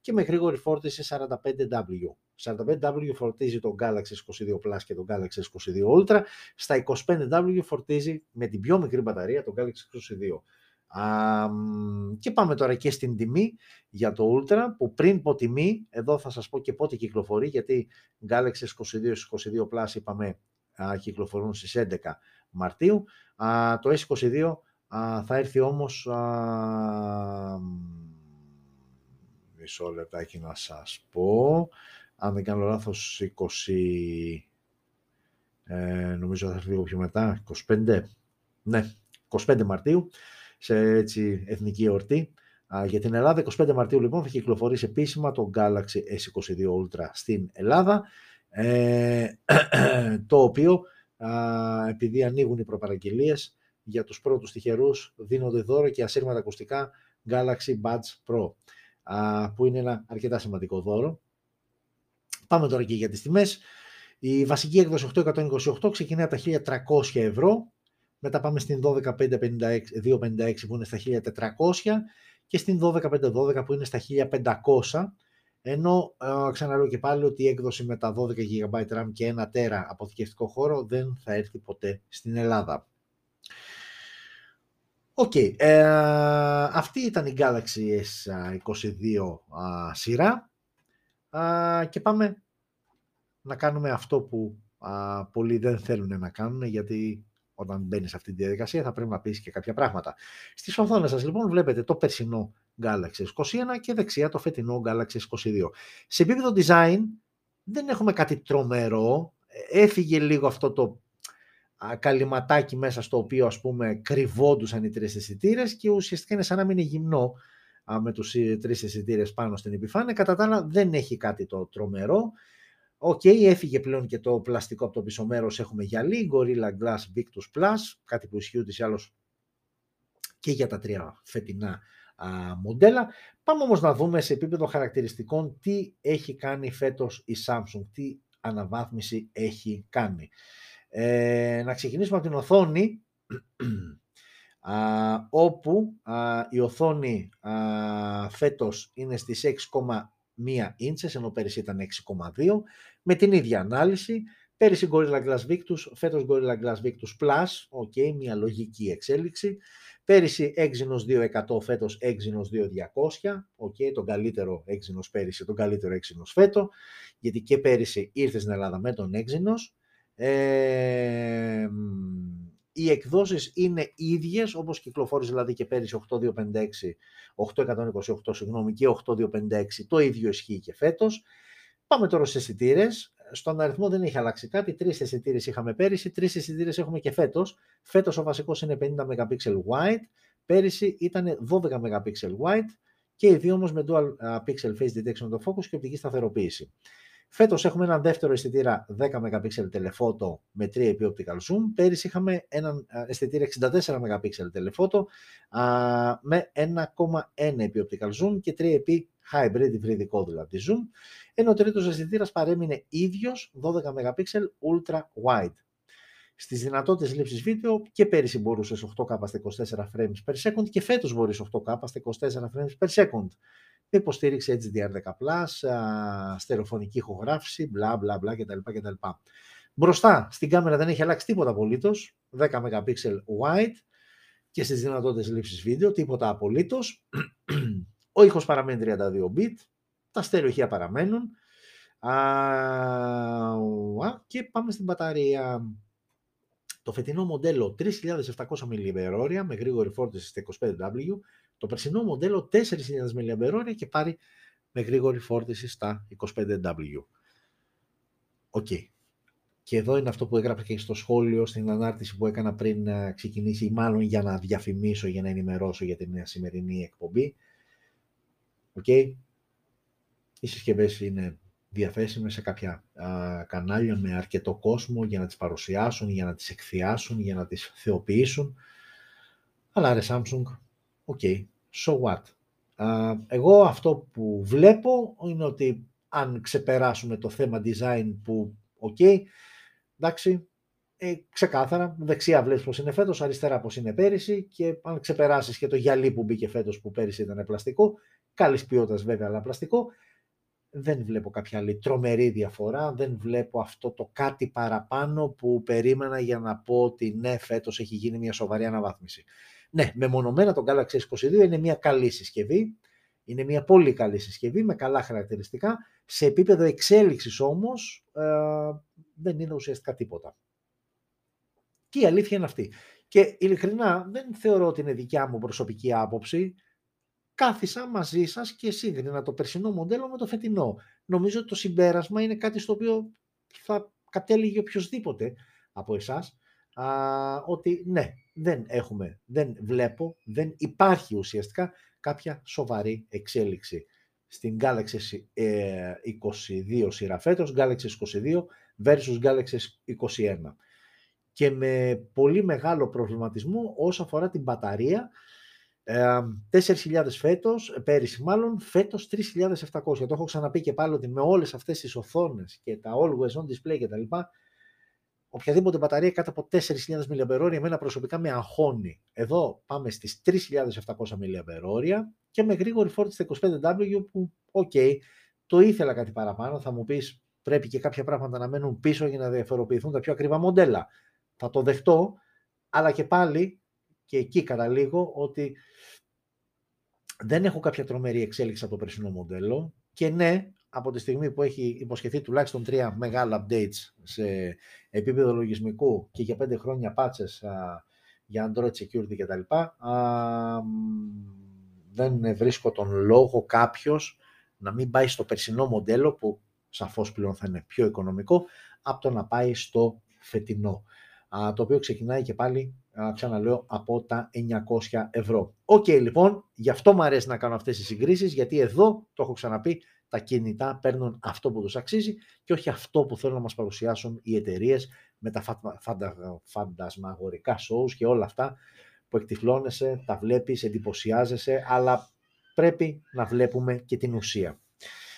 και με γρήγορη φόρτιση 45W. 45W φορτίζει τον Galaxy S22 Plus και τον Galaxy S22 Ultra, στα 25W φορτίζει με την πιο μικρή μπαταρία τον Galaxy S22. Και πάμε τώρα και στην τιμή για το Ultra, που πριν πω τιμή, εδώ θα σας πω και πότε κυκλοφορεί, γιατί Galaxy S22, S22 Plus είπαμε κυκλοφορούν στις 11 Μαρτίου, το S22 θα έρθει όμως, μισό λεπτάκι να σας πω, αν δεν κάνω λάθος 20, νομίζω θα έρθει λίγο πιο μετά, 25, ναι, 25 Μαρτίου, σε έτσι εθνική εορτή για την Ελλάδα. 25 Μαρτίου λοιπόν θα κυκλοφορήσει επίσημα το Galaxy S22 Ultra στην Ελλάδα, το οποίο επειδή ανοίγουν οι προπαραγγελίες για τους πρώτους τυχερούς, δίνονται δώρο και ασύρματα ακουστικά Galaxy Buds Pro, που είναι ένα αρκετά σημαντικό δώρο. Πάμε τώρα και για τις τιμές. Η βασική έκδοση 828 ξεκινάει από τα 1.300 ευρώ. Μετά πάμε στην 12.556 που είναι στα 1.400 και στην 12.512 που είναι στα 1.500. Ενώ ξαναλέω και πάλι ότι η έκδοση με τα 12 GB RAM και 1 TB αποθηκευτικό χώρο δεν θα έρθει ποτέ στην Ελλάδα. Okay. Αυτή ήταν η Galaxy S22 σειρά και πάμε να κάνουμε αυτό που πολλοί δεν θέλουν να κάνουν, γιατί όταν μπαίνεις σε αυτή τη διαδικασία θα πρέπει να πεις και κάποια πράγματα. Στις οθόνες σας λοιπόν βλέπετε το περσινό Galaxy S21 και δεξιά το φετινό Galaxy S22. Σε επίπεδο design δεν έχουμε κάτι τρομερό. Έφυγε λίγο αυτό το καλυματάκι μέσα στο οποίο ας πούμε κρυβόντουσαν οι τρεις αισθητήρες και ουσιαστικά είναι σαν να μην είναι γυμνό με τους τρεις αισθητήρες πάνω στην επιφάνεια. Κατά τα άλλα δεν έχει κάτι το τρομερό. Οκ, έφυγε πλέον και το πλαστικό από το πίσω μέρος, έχουμε γυαλί, Gorilla Glass Victus Plus, κάτι που ισχύει ούτως ή άλλως και για τα τρία φετινά μοντέλα. Πάμε όμως να δούμε σε επίπεδο χαρακτηριστικών τι έχει κάνει φέτος η Samsung, τι αναβάθμιση έχει κάνει. Να ξεκινήσουμε από την οθόνη, όπου η οθόνη φέτος είναι στις 6,1 ίντσες, ενώ πέρυσι ήταν 6,2, με την ίδια ανάλυση. Πέρυσι Gorilla Glass Victus, φέτος Gorilla Glass Victus Plus, ok, μια λογική εξέλιξη. Πέρυσι Exynos 2100, φέτος Exynos 2200, ok, τον καλύτερο Exynos πέρυσι, τον καλύτερο Exynos φέτο, γιατί και πέρυσι ήρθε στην Ελλάδα με τον Exynos. Οι εκδόσεις είναι ίδιες, όπως κυκλοφόρησε δηλαδή και πέρυσι 828 και 8256, το ίδιο ισχύει και φέτος. Πάμε τώρα στις αισθητήρες. Στον αριθμό δεν έχει αλλάξει κάτι, 3 αισθητήρες είχαμε πέρυσι, 3 αισθητήρες έχουμε και φέτος. Φέτος ο βασικός είναι 50 MP wide, πέρυσι ήταν 12 MP wide και οι δύο όμως με dual pixel face detection to focus και οπτική σταθεροποίηση. Φέτος έχουμε έναν δεύτερο αισθητήρα 10 MP telephoto με 3x optical zoom. Πέρυσι είχαμε έναν αισθητήρα 64 MP telephoto με 1,1x optical zoom και 3x hybrid υβριδικό δηλαδή zoom. Ενώ ο τρίτος αισθητήρας παρέμεινε ίδιος, 12 MP ultra wide. Στις δυνατότητες λήψης βίντεο και πέρυσι μπορούσες 8K στα 24 frames per second και φέτος μπορείς 8K στα 24 frames per second. Υποστήριξη HDR10+, στερεοφωνική ηχογράφηση, μπλα μπλα μπλα κτλ. Μπροστά στην κάμερα δεν έχει αλλάξει τίποτα απολύτως, 10 MP wide και στις δυνατότητες λήψης βίντεο τίποτα απολύτως. Ο ήχος παραμένει 32 bit, τα στερεοχεία παραμένουν. Και πάμε στην μπαταρία. Το φετινό μοντέλο 3.700 mAh με γρήγορη φόρτιση στα 25W. Το περσινό μοντέλο 4.000 mAh και πάρει με γρήγορη φόρτιση στα 25W. Οκ. Okay. Και εδώ είναι αυτό που έγραψα και στο σχόλιο, στην ανάρτηση που έκανα πριν ξεκινήσει, ή μάλλον για να διαφημίσω, για να ενημερώσω για την σημερινή εκπομπή. Okay. Οι συσκευές είναι διαθέσιμες σε κάποια κανάλια με αρκετό κόσμο για να τις παρουσιάσουν, για να τις εκθιάσουν, για να τις θεοποιήσουν. Αλλά ρε Samsung, ok, so what. Εγώ αυτό που βλέπω είναι ότι αν ξεπεράσουμε το θέμα design που ok, εντάξει, ξεκάθαρα, δεξιά βλέπεις πως είναι φέτος, αριστερά πως είναι πέρυσι, και αν ξεπεράσεις και το γυαλί που μπήκε φέτος, που πέρυσι ήταν πλαστικό, καλής ποιότητας βέβαια, αλλά πλαστικό, δεν βλέπω κάποια άλλη τρομερή διαφορά, δεν βλέπω αυτό το κάτι παραπάνω που περίμενα για να πω ότι ναι, φέτος έχει γίνει μια σοβαρή αναβάθμιση. Ναι, μεμονωμένα το Galaxy S22 είναι μια καλή συσκευή, είναι μια πολύ καλή συσκευή με καλά χαρακτηριστικά, σε επίπεδο εξέλιξης όμως δεν είναι ουσιαστικά τίποτα. Και η αλήθεια είναι αυτή. Και ειλικρινά δεν θεωρώ ότι είναι δικιά μου προσωπική άποψη. Κάθισα μαζί σας και σύγκρινα το περσινό μοντέλο με το φετινό. Νομίζω ότι το συμπέρασμα είναι κάτι στο οποίο θα κατέληγε οποιοσδήποτε από εσάς, ότι ναι, δεν βλέπω, δεν υπάρχει ουσιαστικά κάποια σοβαρή εξέλιξη στην Galaxy 22 σειρά φέτος, Galaxy 22 versus Galaxy 21. Και με πολύ μεγάλο προβληματισμό όσον αφορά την μπαταρία, 4.000 φέτος, πέρυσι μάλλον, φέτος 3.700. Το έχω ξαναπεί και πάλι ότι με όλες αυτές τις οθόνες και τα always on display και τα λοιπά, οποιαδήποτε μπαταρία κάτω από 4.000 mAh εμένα προσωπικά με αγχώνει. Εδώ πάμε στις 3.700 mAh και με γρήγορη φόρτιση 25W που, ok, το ήθελα κάτι παραπάνω. Θα μου πεις πρέπει και κάποια πράγματα να μένουν πίσω για να διαφοροποιηθούν τα πιο ακριβά μοντέλα. Θα το δεχτώ, αλλά και πάλι και εκεί καταλήγω ότι δεν έχω κάποια τρομερή εξέλιξη από το περσινό μοντέλο. Και ναι, από τη στιγμή που έχει υποσχεθεί τουλάχιστον 3 μεγάλα updates σε επίπεδο λογισμικού και για 5 χρόνια patches για Android security κτλ., δεν βρίσκω τον λόγο κάποιος να μην πάει στο περσινό μοντέλο, που σαφώς πλέον θα είναι πιο οικονομικό, από το να πάει στο φετινό, το οποίο ξεκινάει και πάλι, ξαναλέω, από τα 900 ευρώ. Οκ, λοιπόν, γι' αυτό μου αρέσει να κάνω αυτές τις συγκρίσεις, γιατί εδώ, το έχω ξαναπεί, τα κινητά παίρνουν αυτό που τους αξίζει και όχι αυτό που θέλουν να μας παρουσιάσουν οι εταιρείες με τα φαντασμαγορικά shows και όλα αυτά που εκτυφλώνεσαι, τα βλέπεις, εντυπωσιάζεσαι, αλλά πρέπει να βλέπουμε και την ουσία.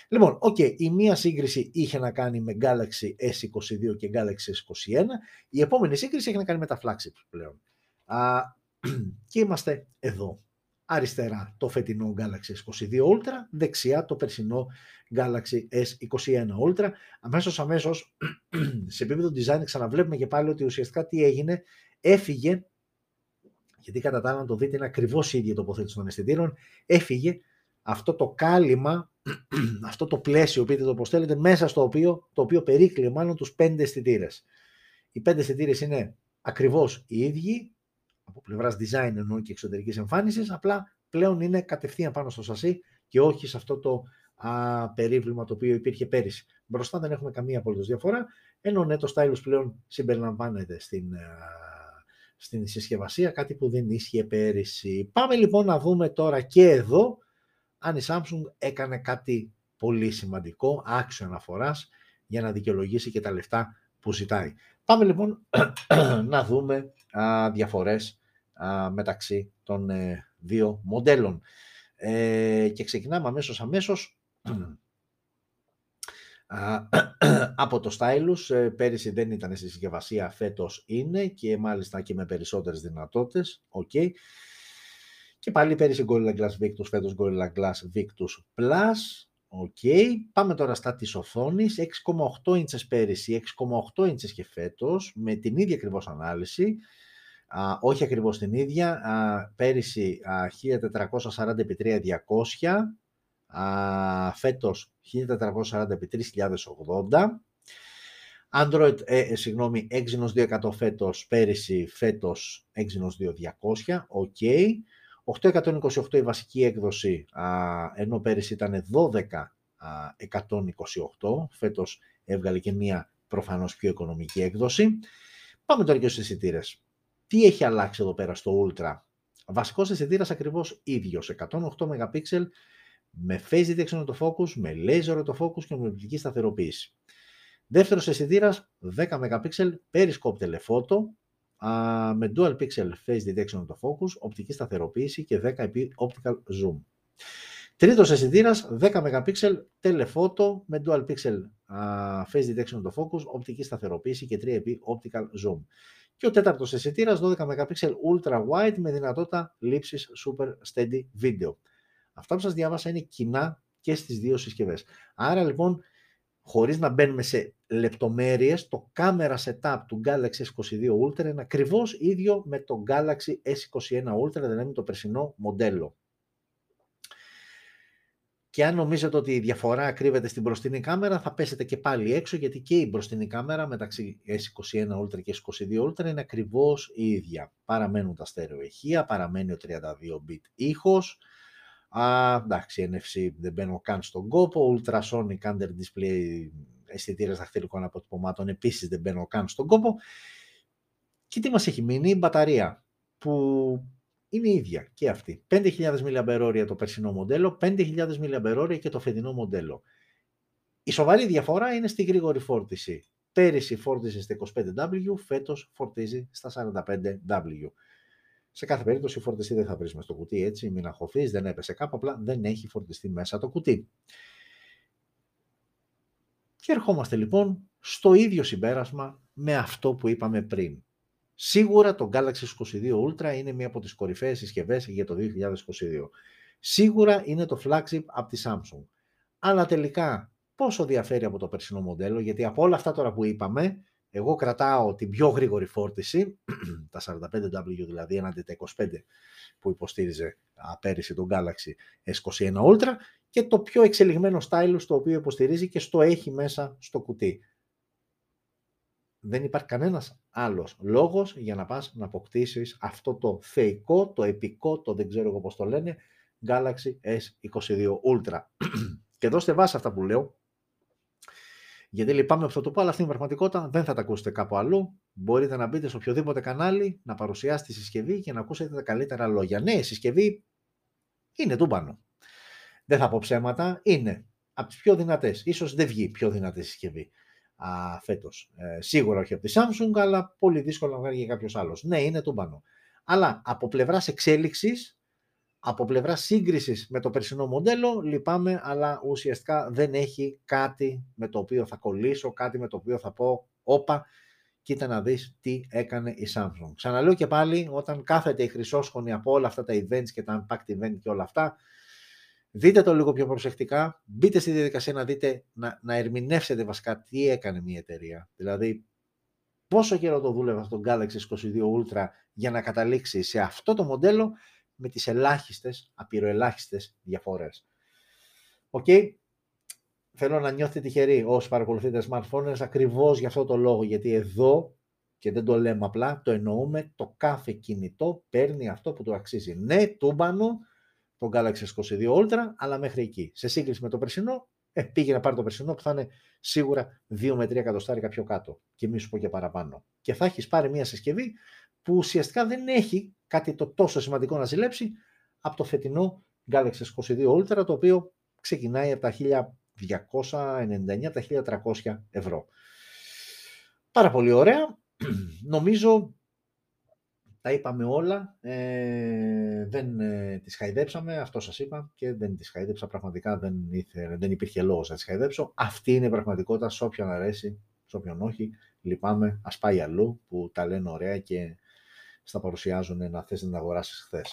Λοιπόν, ok, η μία σύγκριση είχε να κάνει με Galaxy S22 και Galaxy S21, η επόμενη σύγκριση έχει να κάνει με τα flagship πλέον. Και είμαστε εδώ. Αριστερά το φετινό Galaxy S22 Ultra, δεξιά το περσινό Galaxy S21 Ultra. Αμέσως, σε επίπεδο design ξαναβλέπουμε και πάλι ότι ουσιαστικά τι έγινε, έφυγε, γιατί κατά τα άλλα να το δείτε είναι ακριβώς η ίδια τοποθέτηση των αισθητήρων, έφυγε αυτό το κάλυμα, αυτό το πλαίσιο, πείτε το όπως θέλετε, μέσα στο οποίο, το οποίο περίκλειε μάλλον τους 5 αισθητήρες. Οι 5 αισθητήρες είναι ακριβώς οι ίδιοι, από πλευράς design εννοώ και εξωτερικής εμφάνισης, απλά πλέον είναι κατευθείαν πάνω στο σασί και όχι σε αυτό το περίβλημα το οποίο υπήρχε πέρυσι. Μπροστά δεν έχουμε καμία απολύτως διαφορά, ενώ ναι, το Stylus πλέον συμπεριλαμβάνεται στην συσκευασία, κάτι που δεν ίσχυε πέρυσι. Πάμε λοιπόν να δούμε τώρα και εδώ αν η Samsung έκανε κάτι πολύ σημαντικό, άξιο αναφοράς, για να δικαιολογήσει και τα λεφτά που ζητάει. Πάμε λοιπόν να δούμε διαφορές μεταξύ των δύο μοντέλων. Και ξεκινάμε αμέσως από το Stylus. Πέρυσι δεν ήταν στη συσκευασία, φέτος είναι, και μάλιστα και με περισσότερες δυνατότητες. Okay. Και πάλι πέρυσι Gorilla Glass Victus, φέτος Gorilla Glass Victus Plus. Okay. Πάμε τώρα στα της οθόνης. 6,8 ίντσες πέρυσι, 6,8 ίντσες και φέτος, με την ίδια ακριβώς ανάλυση. Όχι ακριβώς την ίδια. Πέρυσι 1440x3200, φέτος 1440x3080. Exynos 200 φέτος, πέρυσι, φέτος Exynos 2200, ok. 828 η βασική έκδοση, ενώ πέρυσι ήταν 12128, φέτος έβγαλε και μία προφανώς πιο οικονομική έκδοση. Πάμε τώρα και στους αισθητήρες. Τι έχει αλλάξει εδώ πέρα στο Ultra? Βασικός αισθητήρας ακριβώς ίδιος, 108 MP με phase detection autofocus, με laser autofocus και με οπτική σταθεροποίηση. Δεύτερος αισθητήρας 10 MP periscope telephoto με dual pixel phase detection autofocus, οπτική σταθεροποίηση και 10x optical zoom. Τρίτος αισθητήρας 10 MP telephoto με dual pixel phase detection autofocus, οπτική σταθεροποίηση και 3x optical zoom. Και ο τέταρτος αισθητήρας 12 MP ultra wide με δυνατότητα λήψης super steady video. Αυτά που σας διάβασα είναι κοινά και στις δύο συσκευές. Άρα λοιπόν, χωρίς να μπαίνουμε σε λεπτομέρειες, το κάμερα setup του Galaxy S22 Ultra είναι ακριβώς ίδιο με το Galaxy S21 Ultra, δηλαδή το περσινό μοντέλο. Και αν νομίζετε ότι η διαφορά κρύβεται στην μπροστινή κάμερα, θα πέσετε και πάλι έξω, γιατί και η μπροστινή κάμερα μεταξύ S21 Ultra και S22 Ultra είναι ακριβώς η ίδια. Παραμένουν τα στερεοειχεία, παραμένει ο 32-bit ήχος. Εντάξει, NFC δεν μπαίνω καν στον κόπο. Ultrasonic under display αισθητήρες δαχτυλικών αποτυπωμάτων επίσης δεν μπαίνω καν στον κόπο. Και τι μας έχει μείνει? Η μπαταρία, που είναι η ίδια και αυτή. 5.000 mAh το περσινό μοντέλο, 5.000 mAh και το φετινό μοντέλο. Η σοβαρή διαφορά είναι στη γρήγορη φόρτιση. Πέρυσι φόρτιζε στα 25W, φέτος φορτίζει στα 45W. Σε κάθε περίπτωση η φορτιστή δεν θα βρεις μες στο κουτί, έτσι, μην αγχωθείς, δεν έπεσε κάπου, απλά δεν έχει φορτιστεί μέσα το κουτί. Και ερχόμαστε λοιπόν στο ίδιο συμπέρασμα με αυτό που είπαμε πριν. Σίγουρα το Galaxy S22 Ultra είναι μία από τις κορυφαίες συσκευές για το 2022. Σίγουρα είναι το flagship από τη Samsung. Αλλά τελικά πόσο διαφέρει από το περσινό μοντέλο? Γιατί από όλα αυτά τώρα που είπαμε, εγώ κρατάω την πιο γρήγορη φόρτιση, τα 45W δηλαδή, έναντι τα 25 που υποστήριζε πέρυσι τον Galaxy S21 Ultra, και το πιο εξελιγμένο stylus, το οποίο υποστηρίζει και στο έχει μέσα στο κουτί. Δεν υπάρχει κανένας άλλος λόγος για να πας να αποκτήσεις αυτό το θεϊκό, το επικό, το δεν ξέρω εγώ πώς το λένε, Galaxy S22 Ultra. Και δώστε βάση αυτά που λέω, γιατί λυπάμαι αυτό το πω, αλλά στην πραγματικότητα δεν θα τα ακούσετε κάπου αλλού. Μπορείτε να μπείτε σε οποιοδήποτε κανάλι, να παρουσιάσει τη συσκευή και να ακούσετε τα καλύτερα λόγια. Ναι, η συσκευή είναι τούμπανο. Δεν θα πω ψέματα, είναι από τις πιο δυνατές. Ίσως δεν βγει πιο δυνατή συσκευή φέτος. Σίγουρα όχι από τη Samsung, αλλά πολύ δύσκολο να βγει κάποιος άλλος. Ναι, είναι τούμπανο. Αλλά από πλευράς εξέλιξης, από πλευρά σύγκρισης με το περσινό μοντέλο, λυπάμαι, αλλά ουσιαστικά δεν έχει κάτι με το οποίο θα κολλήσω, κάτι με το οποίο θα πω, όπα, κοίτα να δεις τι έκανε η Samsung. Ξαναλέω και πάλι, όταν κάθεται η χρυσόσκονη από όλα αυτά τα events και τα impact event και όλα αυτά, δείτε το λίγο πιο προσεκτικά, μπείτε στη διαδικασία να δείτε, να ερμηνεύσετε βασικά τι έκανε μια εταιρεία. Δηλαδή, πόσο καιρό το δούλευα στον Galaxy S22 Ultra για να καταλήξει σε αυτό το μοντέλο, με τις ελάχιστες, απειροελάχιστες διαφορές. Οκ, θέλω να νιώθετε τυχεροί όσοι παρακολουθείτε smartphones ακριβώς για αυτό το λόγο, γιατί εδώ, και δεν το λέμε απλά, το εννοούμε, το κάθε κινητό παίρνει αυτό που του αξίζει. Ναι, τούμπανο, το Galaxy S22 Ultra, αλλά μέχρι εκεί. Σε σύγκριση με το περσινό, πήγε να πάρει το περσινό που θα είναι σίγουρα 2 με 3 εκατοστάρικα πιο κάτω, και μη σου πω και παραπάνω. Και θα έχεις πάρει μια συσκευή που ουσιαστικά δεν έχει κάτι το τόσο σημαντικό να ζηλέψει από το φετινό Galaxy S22 Ultra, το οποίο ξεκινάει από τα 1.299, τα 1.300 ευρώ. Πάρα πολύ ωραία. Νομίζω τα είπαμε όλα. Δεν τις χαϊδέψαμε, αυτό σας είπα, και δεν τις χαϊδέψα. Πραγματικά δεν υπήρχε λόγος να τις χαϊδέψω. Αυτή είναι η πραγματικότητα, σε όποιον αρέσει, σε όποιον όχι. Λυπάμαι, ας πάει αλλού που τα λένε ωραία και στα παρουσιάζουν να θες να αγοράσεις χθες.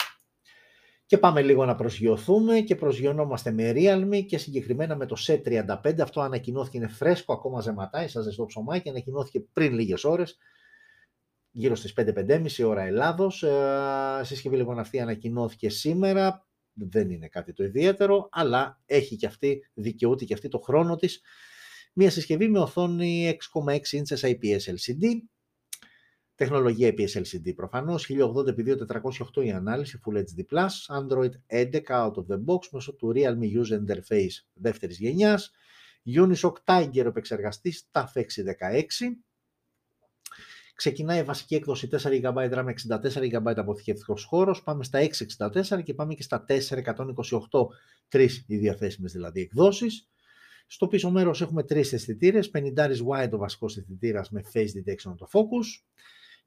Και πάμε λίγο να προσγειωθούμε και προσγειωνόμαστε με Realme και συγκεκριμένα με το C35. Αυτό ανακοινώθηκε, είναι φρέσκο, ακόμα ζεματάει, σαν ζεστό ψωμάκι, ανακοινώθηκε πριν λίγες ώρες, γύρω στις 5-5.30 ώρα Ελλάδος. Συσκευή λοιπόν αυτή ανακοινώθηκε σήμερα, δεν είναι κάτι το ιδιαίτερο, αλλά έχει και αυτή, δικαιούται και αυτή το χρόνο της. Μια συσκευή με οθόνη 6,6 ίντσες IPS LCD, τεχνολογία IPS LCD προφανώς, 1080x2408 η ανάλυση, Full HD+, Android 11 out of the box, μέσω του Realme User Interface δεύτερης γενιάς, Unisoc Tiger επεξεργαστής, TAF 616. Ξεκινάει η βασική έκδοση 4 GB RAM, 64 GB αποθηκευτικός χώρος. Πάμε στα 664 και πάμε και στα 428, τρεις οι διαθέσιμες δηλαδή εκδόσεις. Στο πίσω μέρος έχουμε τρεις αισθητήρες, 50 wide ο βασικός αισθητήρας με face detection το focus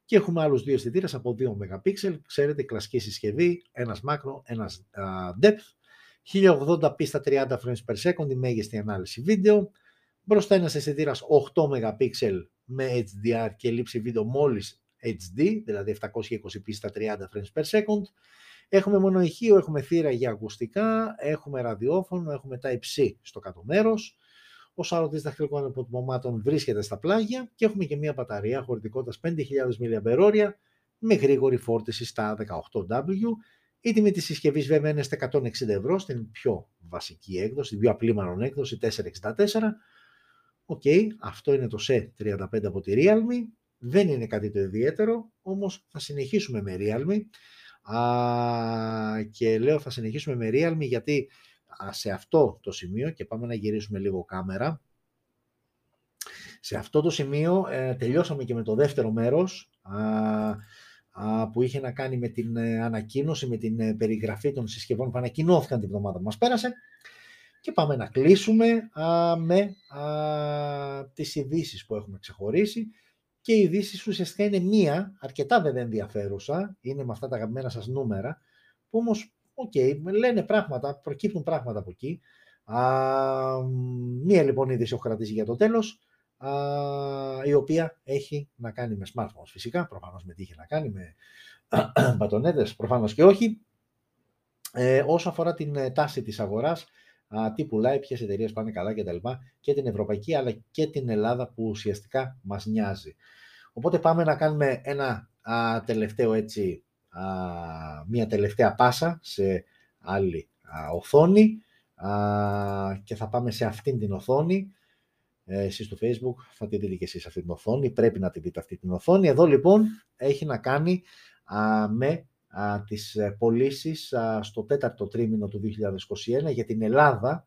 και έχουμε άλλους δύο αισθητήρες από 2 MP, ξέρετε, κλασική συσκευή, ένας macro, ένας depth, 1080p στα 30 frames per second, η μέγιστη ανάλυση βίντεο, μπροστά ένας αισθητήρας 8 MP με HDR και λήψη βίντεο μόλις HD, δηλαδή 720p στα 30 frames per second, έχουμε μονοηχείο, έχουμε θύρα για ακουστικά, έχουμε ραδιόφωνο, έχουμε Type-C στο κάτω μέρος. Ο σαρωτής δαχτυλικών αποτυπωμάτων βρίσκεται στα πλάγια και έχουμε και μία μπαταρία χωρητικότητας 5.000 mAh με γρήγορη φόρτιση στα 18W. Η τιμή της συσκευής βέβαια είναι στα 160 ευρώ στην πιο βασική έκδοση, την πιο απλή μάλλον έκδοση 464. Οκ, αυτό είναι το C35 από τη Realme. Δεν είναι κάτι το ιδιαίτερο, όμως θα συνεχίσουμε με Realme. Και λέω θα συνεχίσουμε με Realme γιατί σε αυτό το σημείο, και πάμε να γυρίσουμε λίγο κάμερα, σε αυτό το σημείο τελειώσαμε και με το δεύτερο μέρος που είχε να κάνει με την ανακοίνωση, με την περιγραφή των συσκευών που ανακοινώθηκαν την εβδομάδα που μας πέρασε, και πάμε να κλείσουμε με τις ειδήσεις που έχουμε ξεχωρίσει. Και η ειδήσεις ουσιαστικά είναι μία, αρκετά βέβαια ενδιαφέρουσα, είναι με αυτά τα αγαπημένα σας νούμερα, που όμως, λένε πράγματα, προκύπτουν πράγματα από εκεί. Μία λοιπόν είδηση έχω κρατήσει για το τέλος, η οποία έχει να κάνει με smartphones φυσικά, προφανώς με τι είχε να κάνει, με μπατονέτες, προφανώς και όχι. Όσο αφορά την τάση της αγοράς, τι πουλάει, ποιες εταιρείες πάνε καλά κτλ. Και την ευρωπαϊκή αλλά και την Ελλάδα που ουσιαστικά μας νοιάζει. Οπότε πάμε να κάνουμε ένα τελευταίο έτσι, μια τελευταία πάσα σε άλλη οθόνη και θα πάμε σε αυτήν την οθόνη. Εσείς στο Facebook θα τη δείτε και εσείς αυτή την οθόνη, πρέπει να τη δείτε αυτή την οθόνη. Εδώ λοιπόν έχει να κάνει με τις πωλήσεις στο τέταρτο τρίμηνο του 2021 για την Ελλάδα.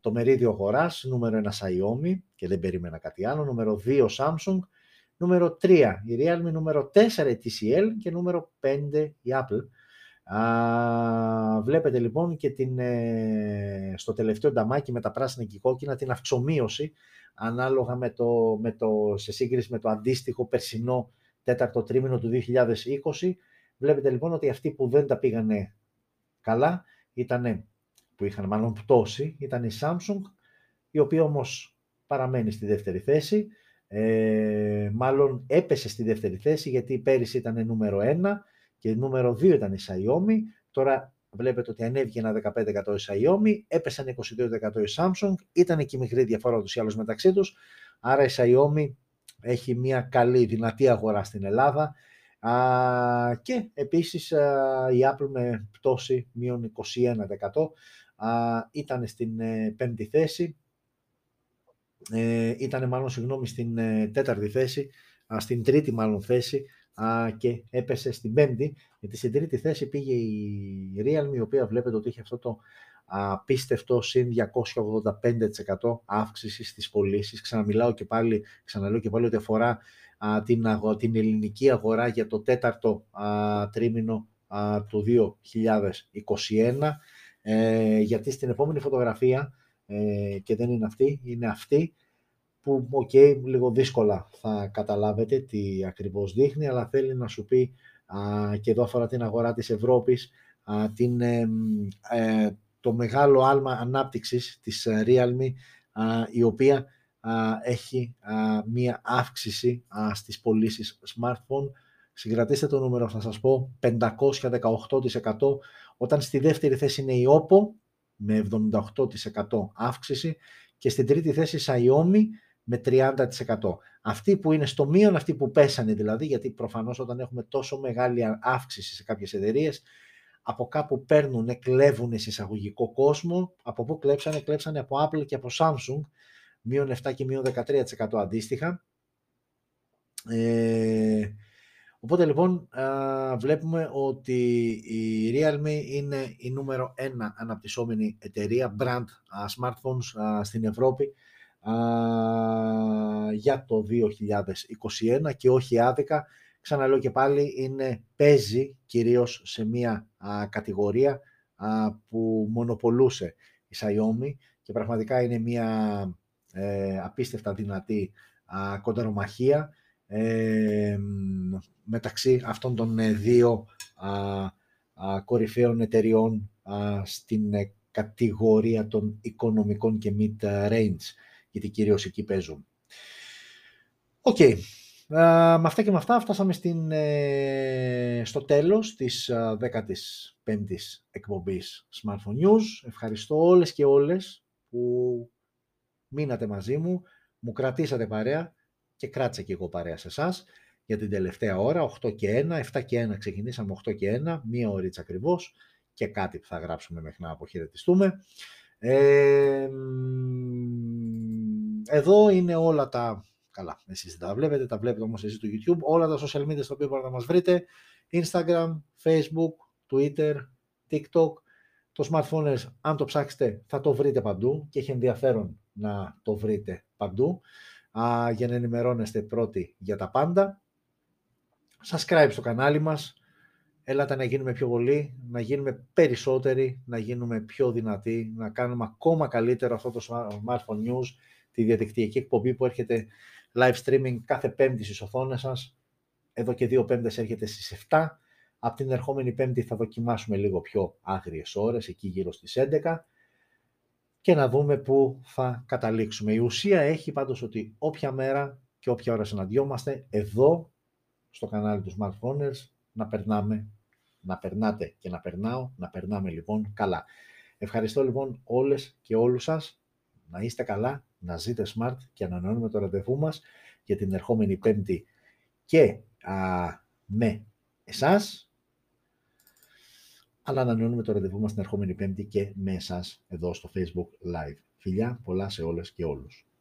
Το μερίδιο αγοράς, νούμερο 1 Xiaomi, και δεν περίμενα κάτι άλλο, νούμερο 2 Samsung, νούμερο 3 η Realme, νούμερο 4 η TCL και νούμερο 5 η Apple. Βλέπετε λοιπόν και την, στο τελευταίο νταμάκι με τα πράσινα και κόκκινα, την αυξομοίωση ανάλογα σε σύγκριση με το αντίστοιχο περσινό τέταρτο τρίμηνο του 2020. Βλέπετε λοιπόν ότι αυτοί που δεν τα πήγανε καλά, που είχαν μάλλον πτώση, ήταν η Samsung, η οποία όμως παραμένει στη δεύτερη θέση, μάλλον έπεσε στη δεύτερη θέση, γιατί πέρυσι ήταν νούμερο 1 και νούμερο 2 ήταν η Xiaomi. Τώρα βλέπετε ότι ανέβηκε ένα 15% η Xiaomi, έπεσαν 22% η Samsung, ήταν και μικρή διαφορά ούτως ή άλλως μεταξύ τους, άρα η Xiaomi έχει μια καλή, δυνατή αγορά στην Ελλάδα. Και επίσης η Apple με πτώση μείον 21% ήταν στην πέμπτη θέση, ήταν μάλλον, συγγνώμη, στην τέταρτη θέση, στην τρίτη μάλλον θέση, και έπεσε στην πέμπτη, γιατί στην τρίτη θέση πήγε η Realme, η οποία βλέπετε ότι είχε αυτό το απίστευτο συν 285% αύξηση στις πωλήσεις. Ξαναλέω και πάλι ότι αφορά την ελληνική αγορά για το τέταρτο τρίμηνο του 2021, γιατί στην επόμενη φωτογραφία, και δεν είναι αυτή, είναι αυτή που λίγο δύσκολα θα καταλάβετε τι ακριβώς δείχνει, αλλά θέλει να σου πει, και εδώ αφορά την αγορά της Ευρώπης, το μεγάλο άλμα ανάπτυξης της Realme, η οποία έχει μία αύξηση στις πωλήσεις smartphone. Συγκρατήστε το νούμερο, θα σας πω, 518%, όταν στη δεύτερη θέση είναι η OPPO με 78% αύξηση και στην τρίτη θέση η Xiaomi με 30%. Αυτοί που είναι στο μείον, αυτοί που πέσανε δηλαδή, γιατί προφανώς όταν έχουμε τόσο μεγάλη αύξηση σε κάποιες εταιρείες, από κάπου παίρνουν, κλέβουν εισαγωγικό κόσμο. Από πού κλέψανε? Κλέψανε από Apple και από Samsung, μείον 7 και μείον 13% αντίστοιχα. Οπότε λοιπόν βλέπουμε ότι η Realme είναι η νούμερο 1 αναπτυσσόμενη εταιρεία brand smartphones στην Ευρώπη για το 2021 και όχι άδικα. Ξαναλέω και πάλι, παίζει κυρίως σε μια κατηγορία που μονοπολούσε η Xiaomi και πραγματικά είναι μια απίστευτα δυνατή κονταρομαχία μεταξύ αυτών των δύο κορυφαίων εταιριών στην κατηγορία των οικονομικών και mid-range, γιατί κυρίως εκεί παίζουν. Οκ. Με αυτά και με αυτά φτάσαμε στο τέλος της 15ης εκπομπής Smartphone News. Ευχαριστώ όλες και όλες που μείνατε μαζί μου, μου κρατήσατε παρέα και κράτησα και εγώ παρέα σε εσάς για την τελευταία ώρα, 8 και 1, 7 και 1 ξεκινήσαμε, 8 και 1, μία ωρίτσα ακριβώς και κάτι που θα γράψουμε μέχρι να αποχαιρετιστούμε. Εδώ είναι όλα τα... Καλά, εσείς δεν τα βλέπετε, τα βλέπετε όμως εσείς του YouTube. Όλα τα social media στα οποία μπορείτε να μας βρείτε. Instagram, Facebook, Twitter, TikTok. Το smartphone, αν το ψάξετε, θα το βρείτε παντού και έχει ενδιαφέρον να το βρείτε παντού για να ενημερώνεστε πρώτοι για τα πάντα. Subscribe στο κανάλι μας. Έλατε να γίνουμε πιο πολλοί, να γίνουμε περισσότεροι, να γίνουμε πιο δυνατοί, να κάνουμε ακόμα καλύτερο αυτό το Smartphone News, τη διαδικτυακή εκπομπή που έρχεται live streaming κάθε Πέμπτη στις οθόνες σας. Εδώ και δύο Πέμπτες έρχεται στις 7. Από την ερχόμενη Πέμπτη θα δοκιμάσουμε λίγο πιο άγριες ώρες, εκεί γύρω στις 11. Και να δούμε πού θα καταλήξουμε. Η ουσία έχει πάντως ότι όποια μέρα και όποια ώρα συναντιόμαστε, εδώ στο κανάλι του Smartphoneers, να περνάτε και να περνάω, να περνάμε λοιπόν καλά. Ευχαριστώ λοιπόν όλες και όλους σας. Να είστε καλά, να ζείτε smart και ανανεώνουμε το ραντεβού μας για την ερχόμενη Πέμπτη και με εσάς. Αλλά ανανεώνουμε το ραντεβού μας την ερχόμενη Πέμπτη και με εσάς εδώ στο Facebook Live. Φιλιά πολλά σε όλες και όλους.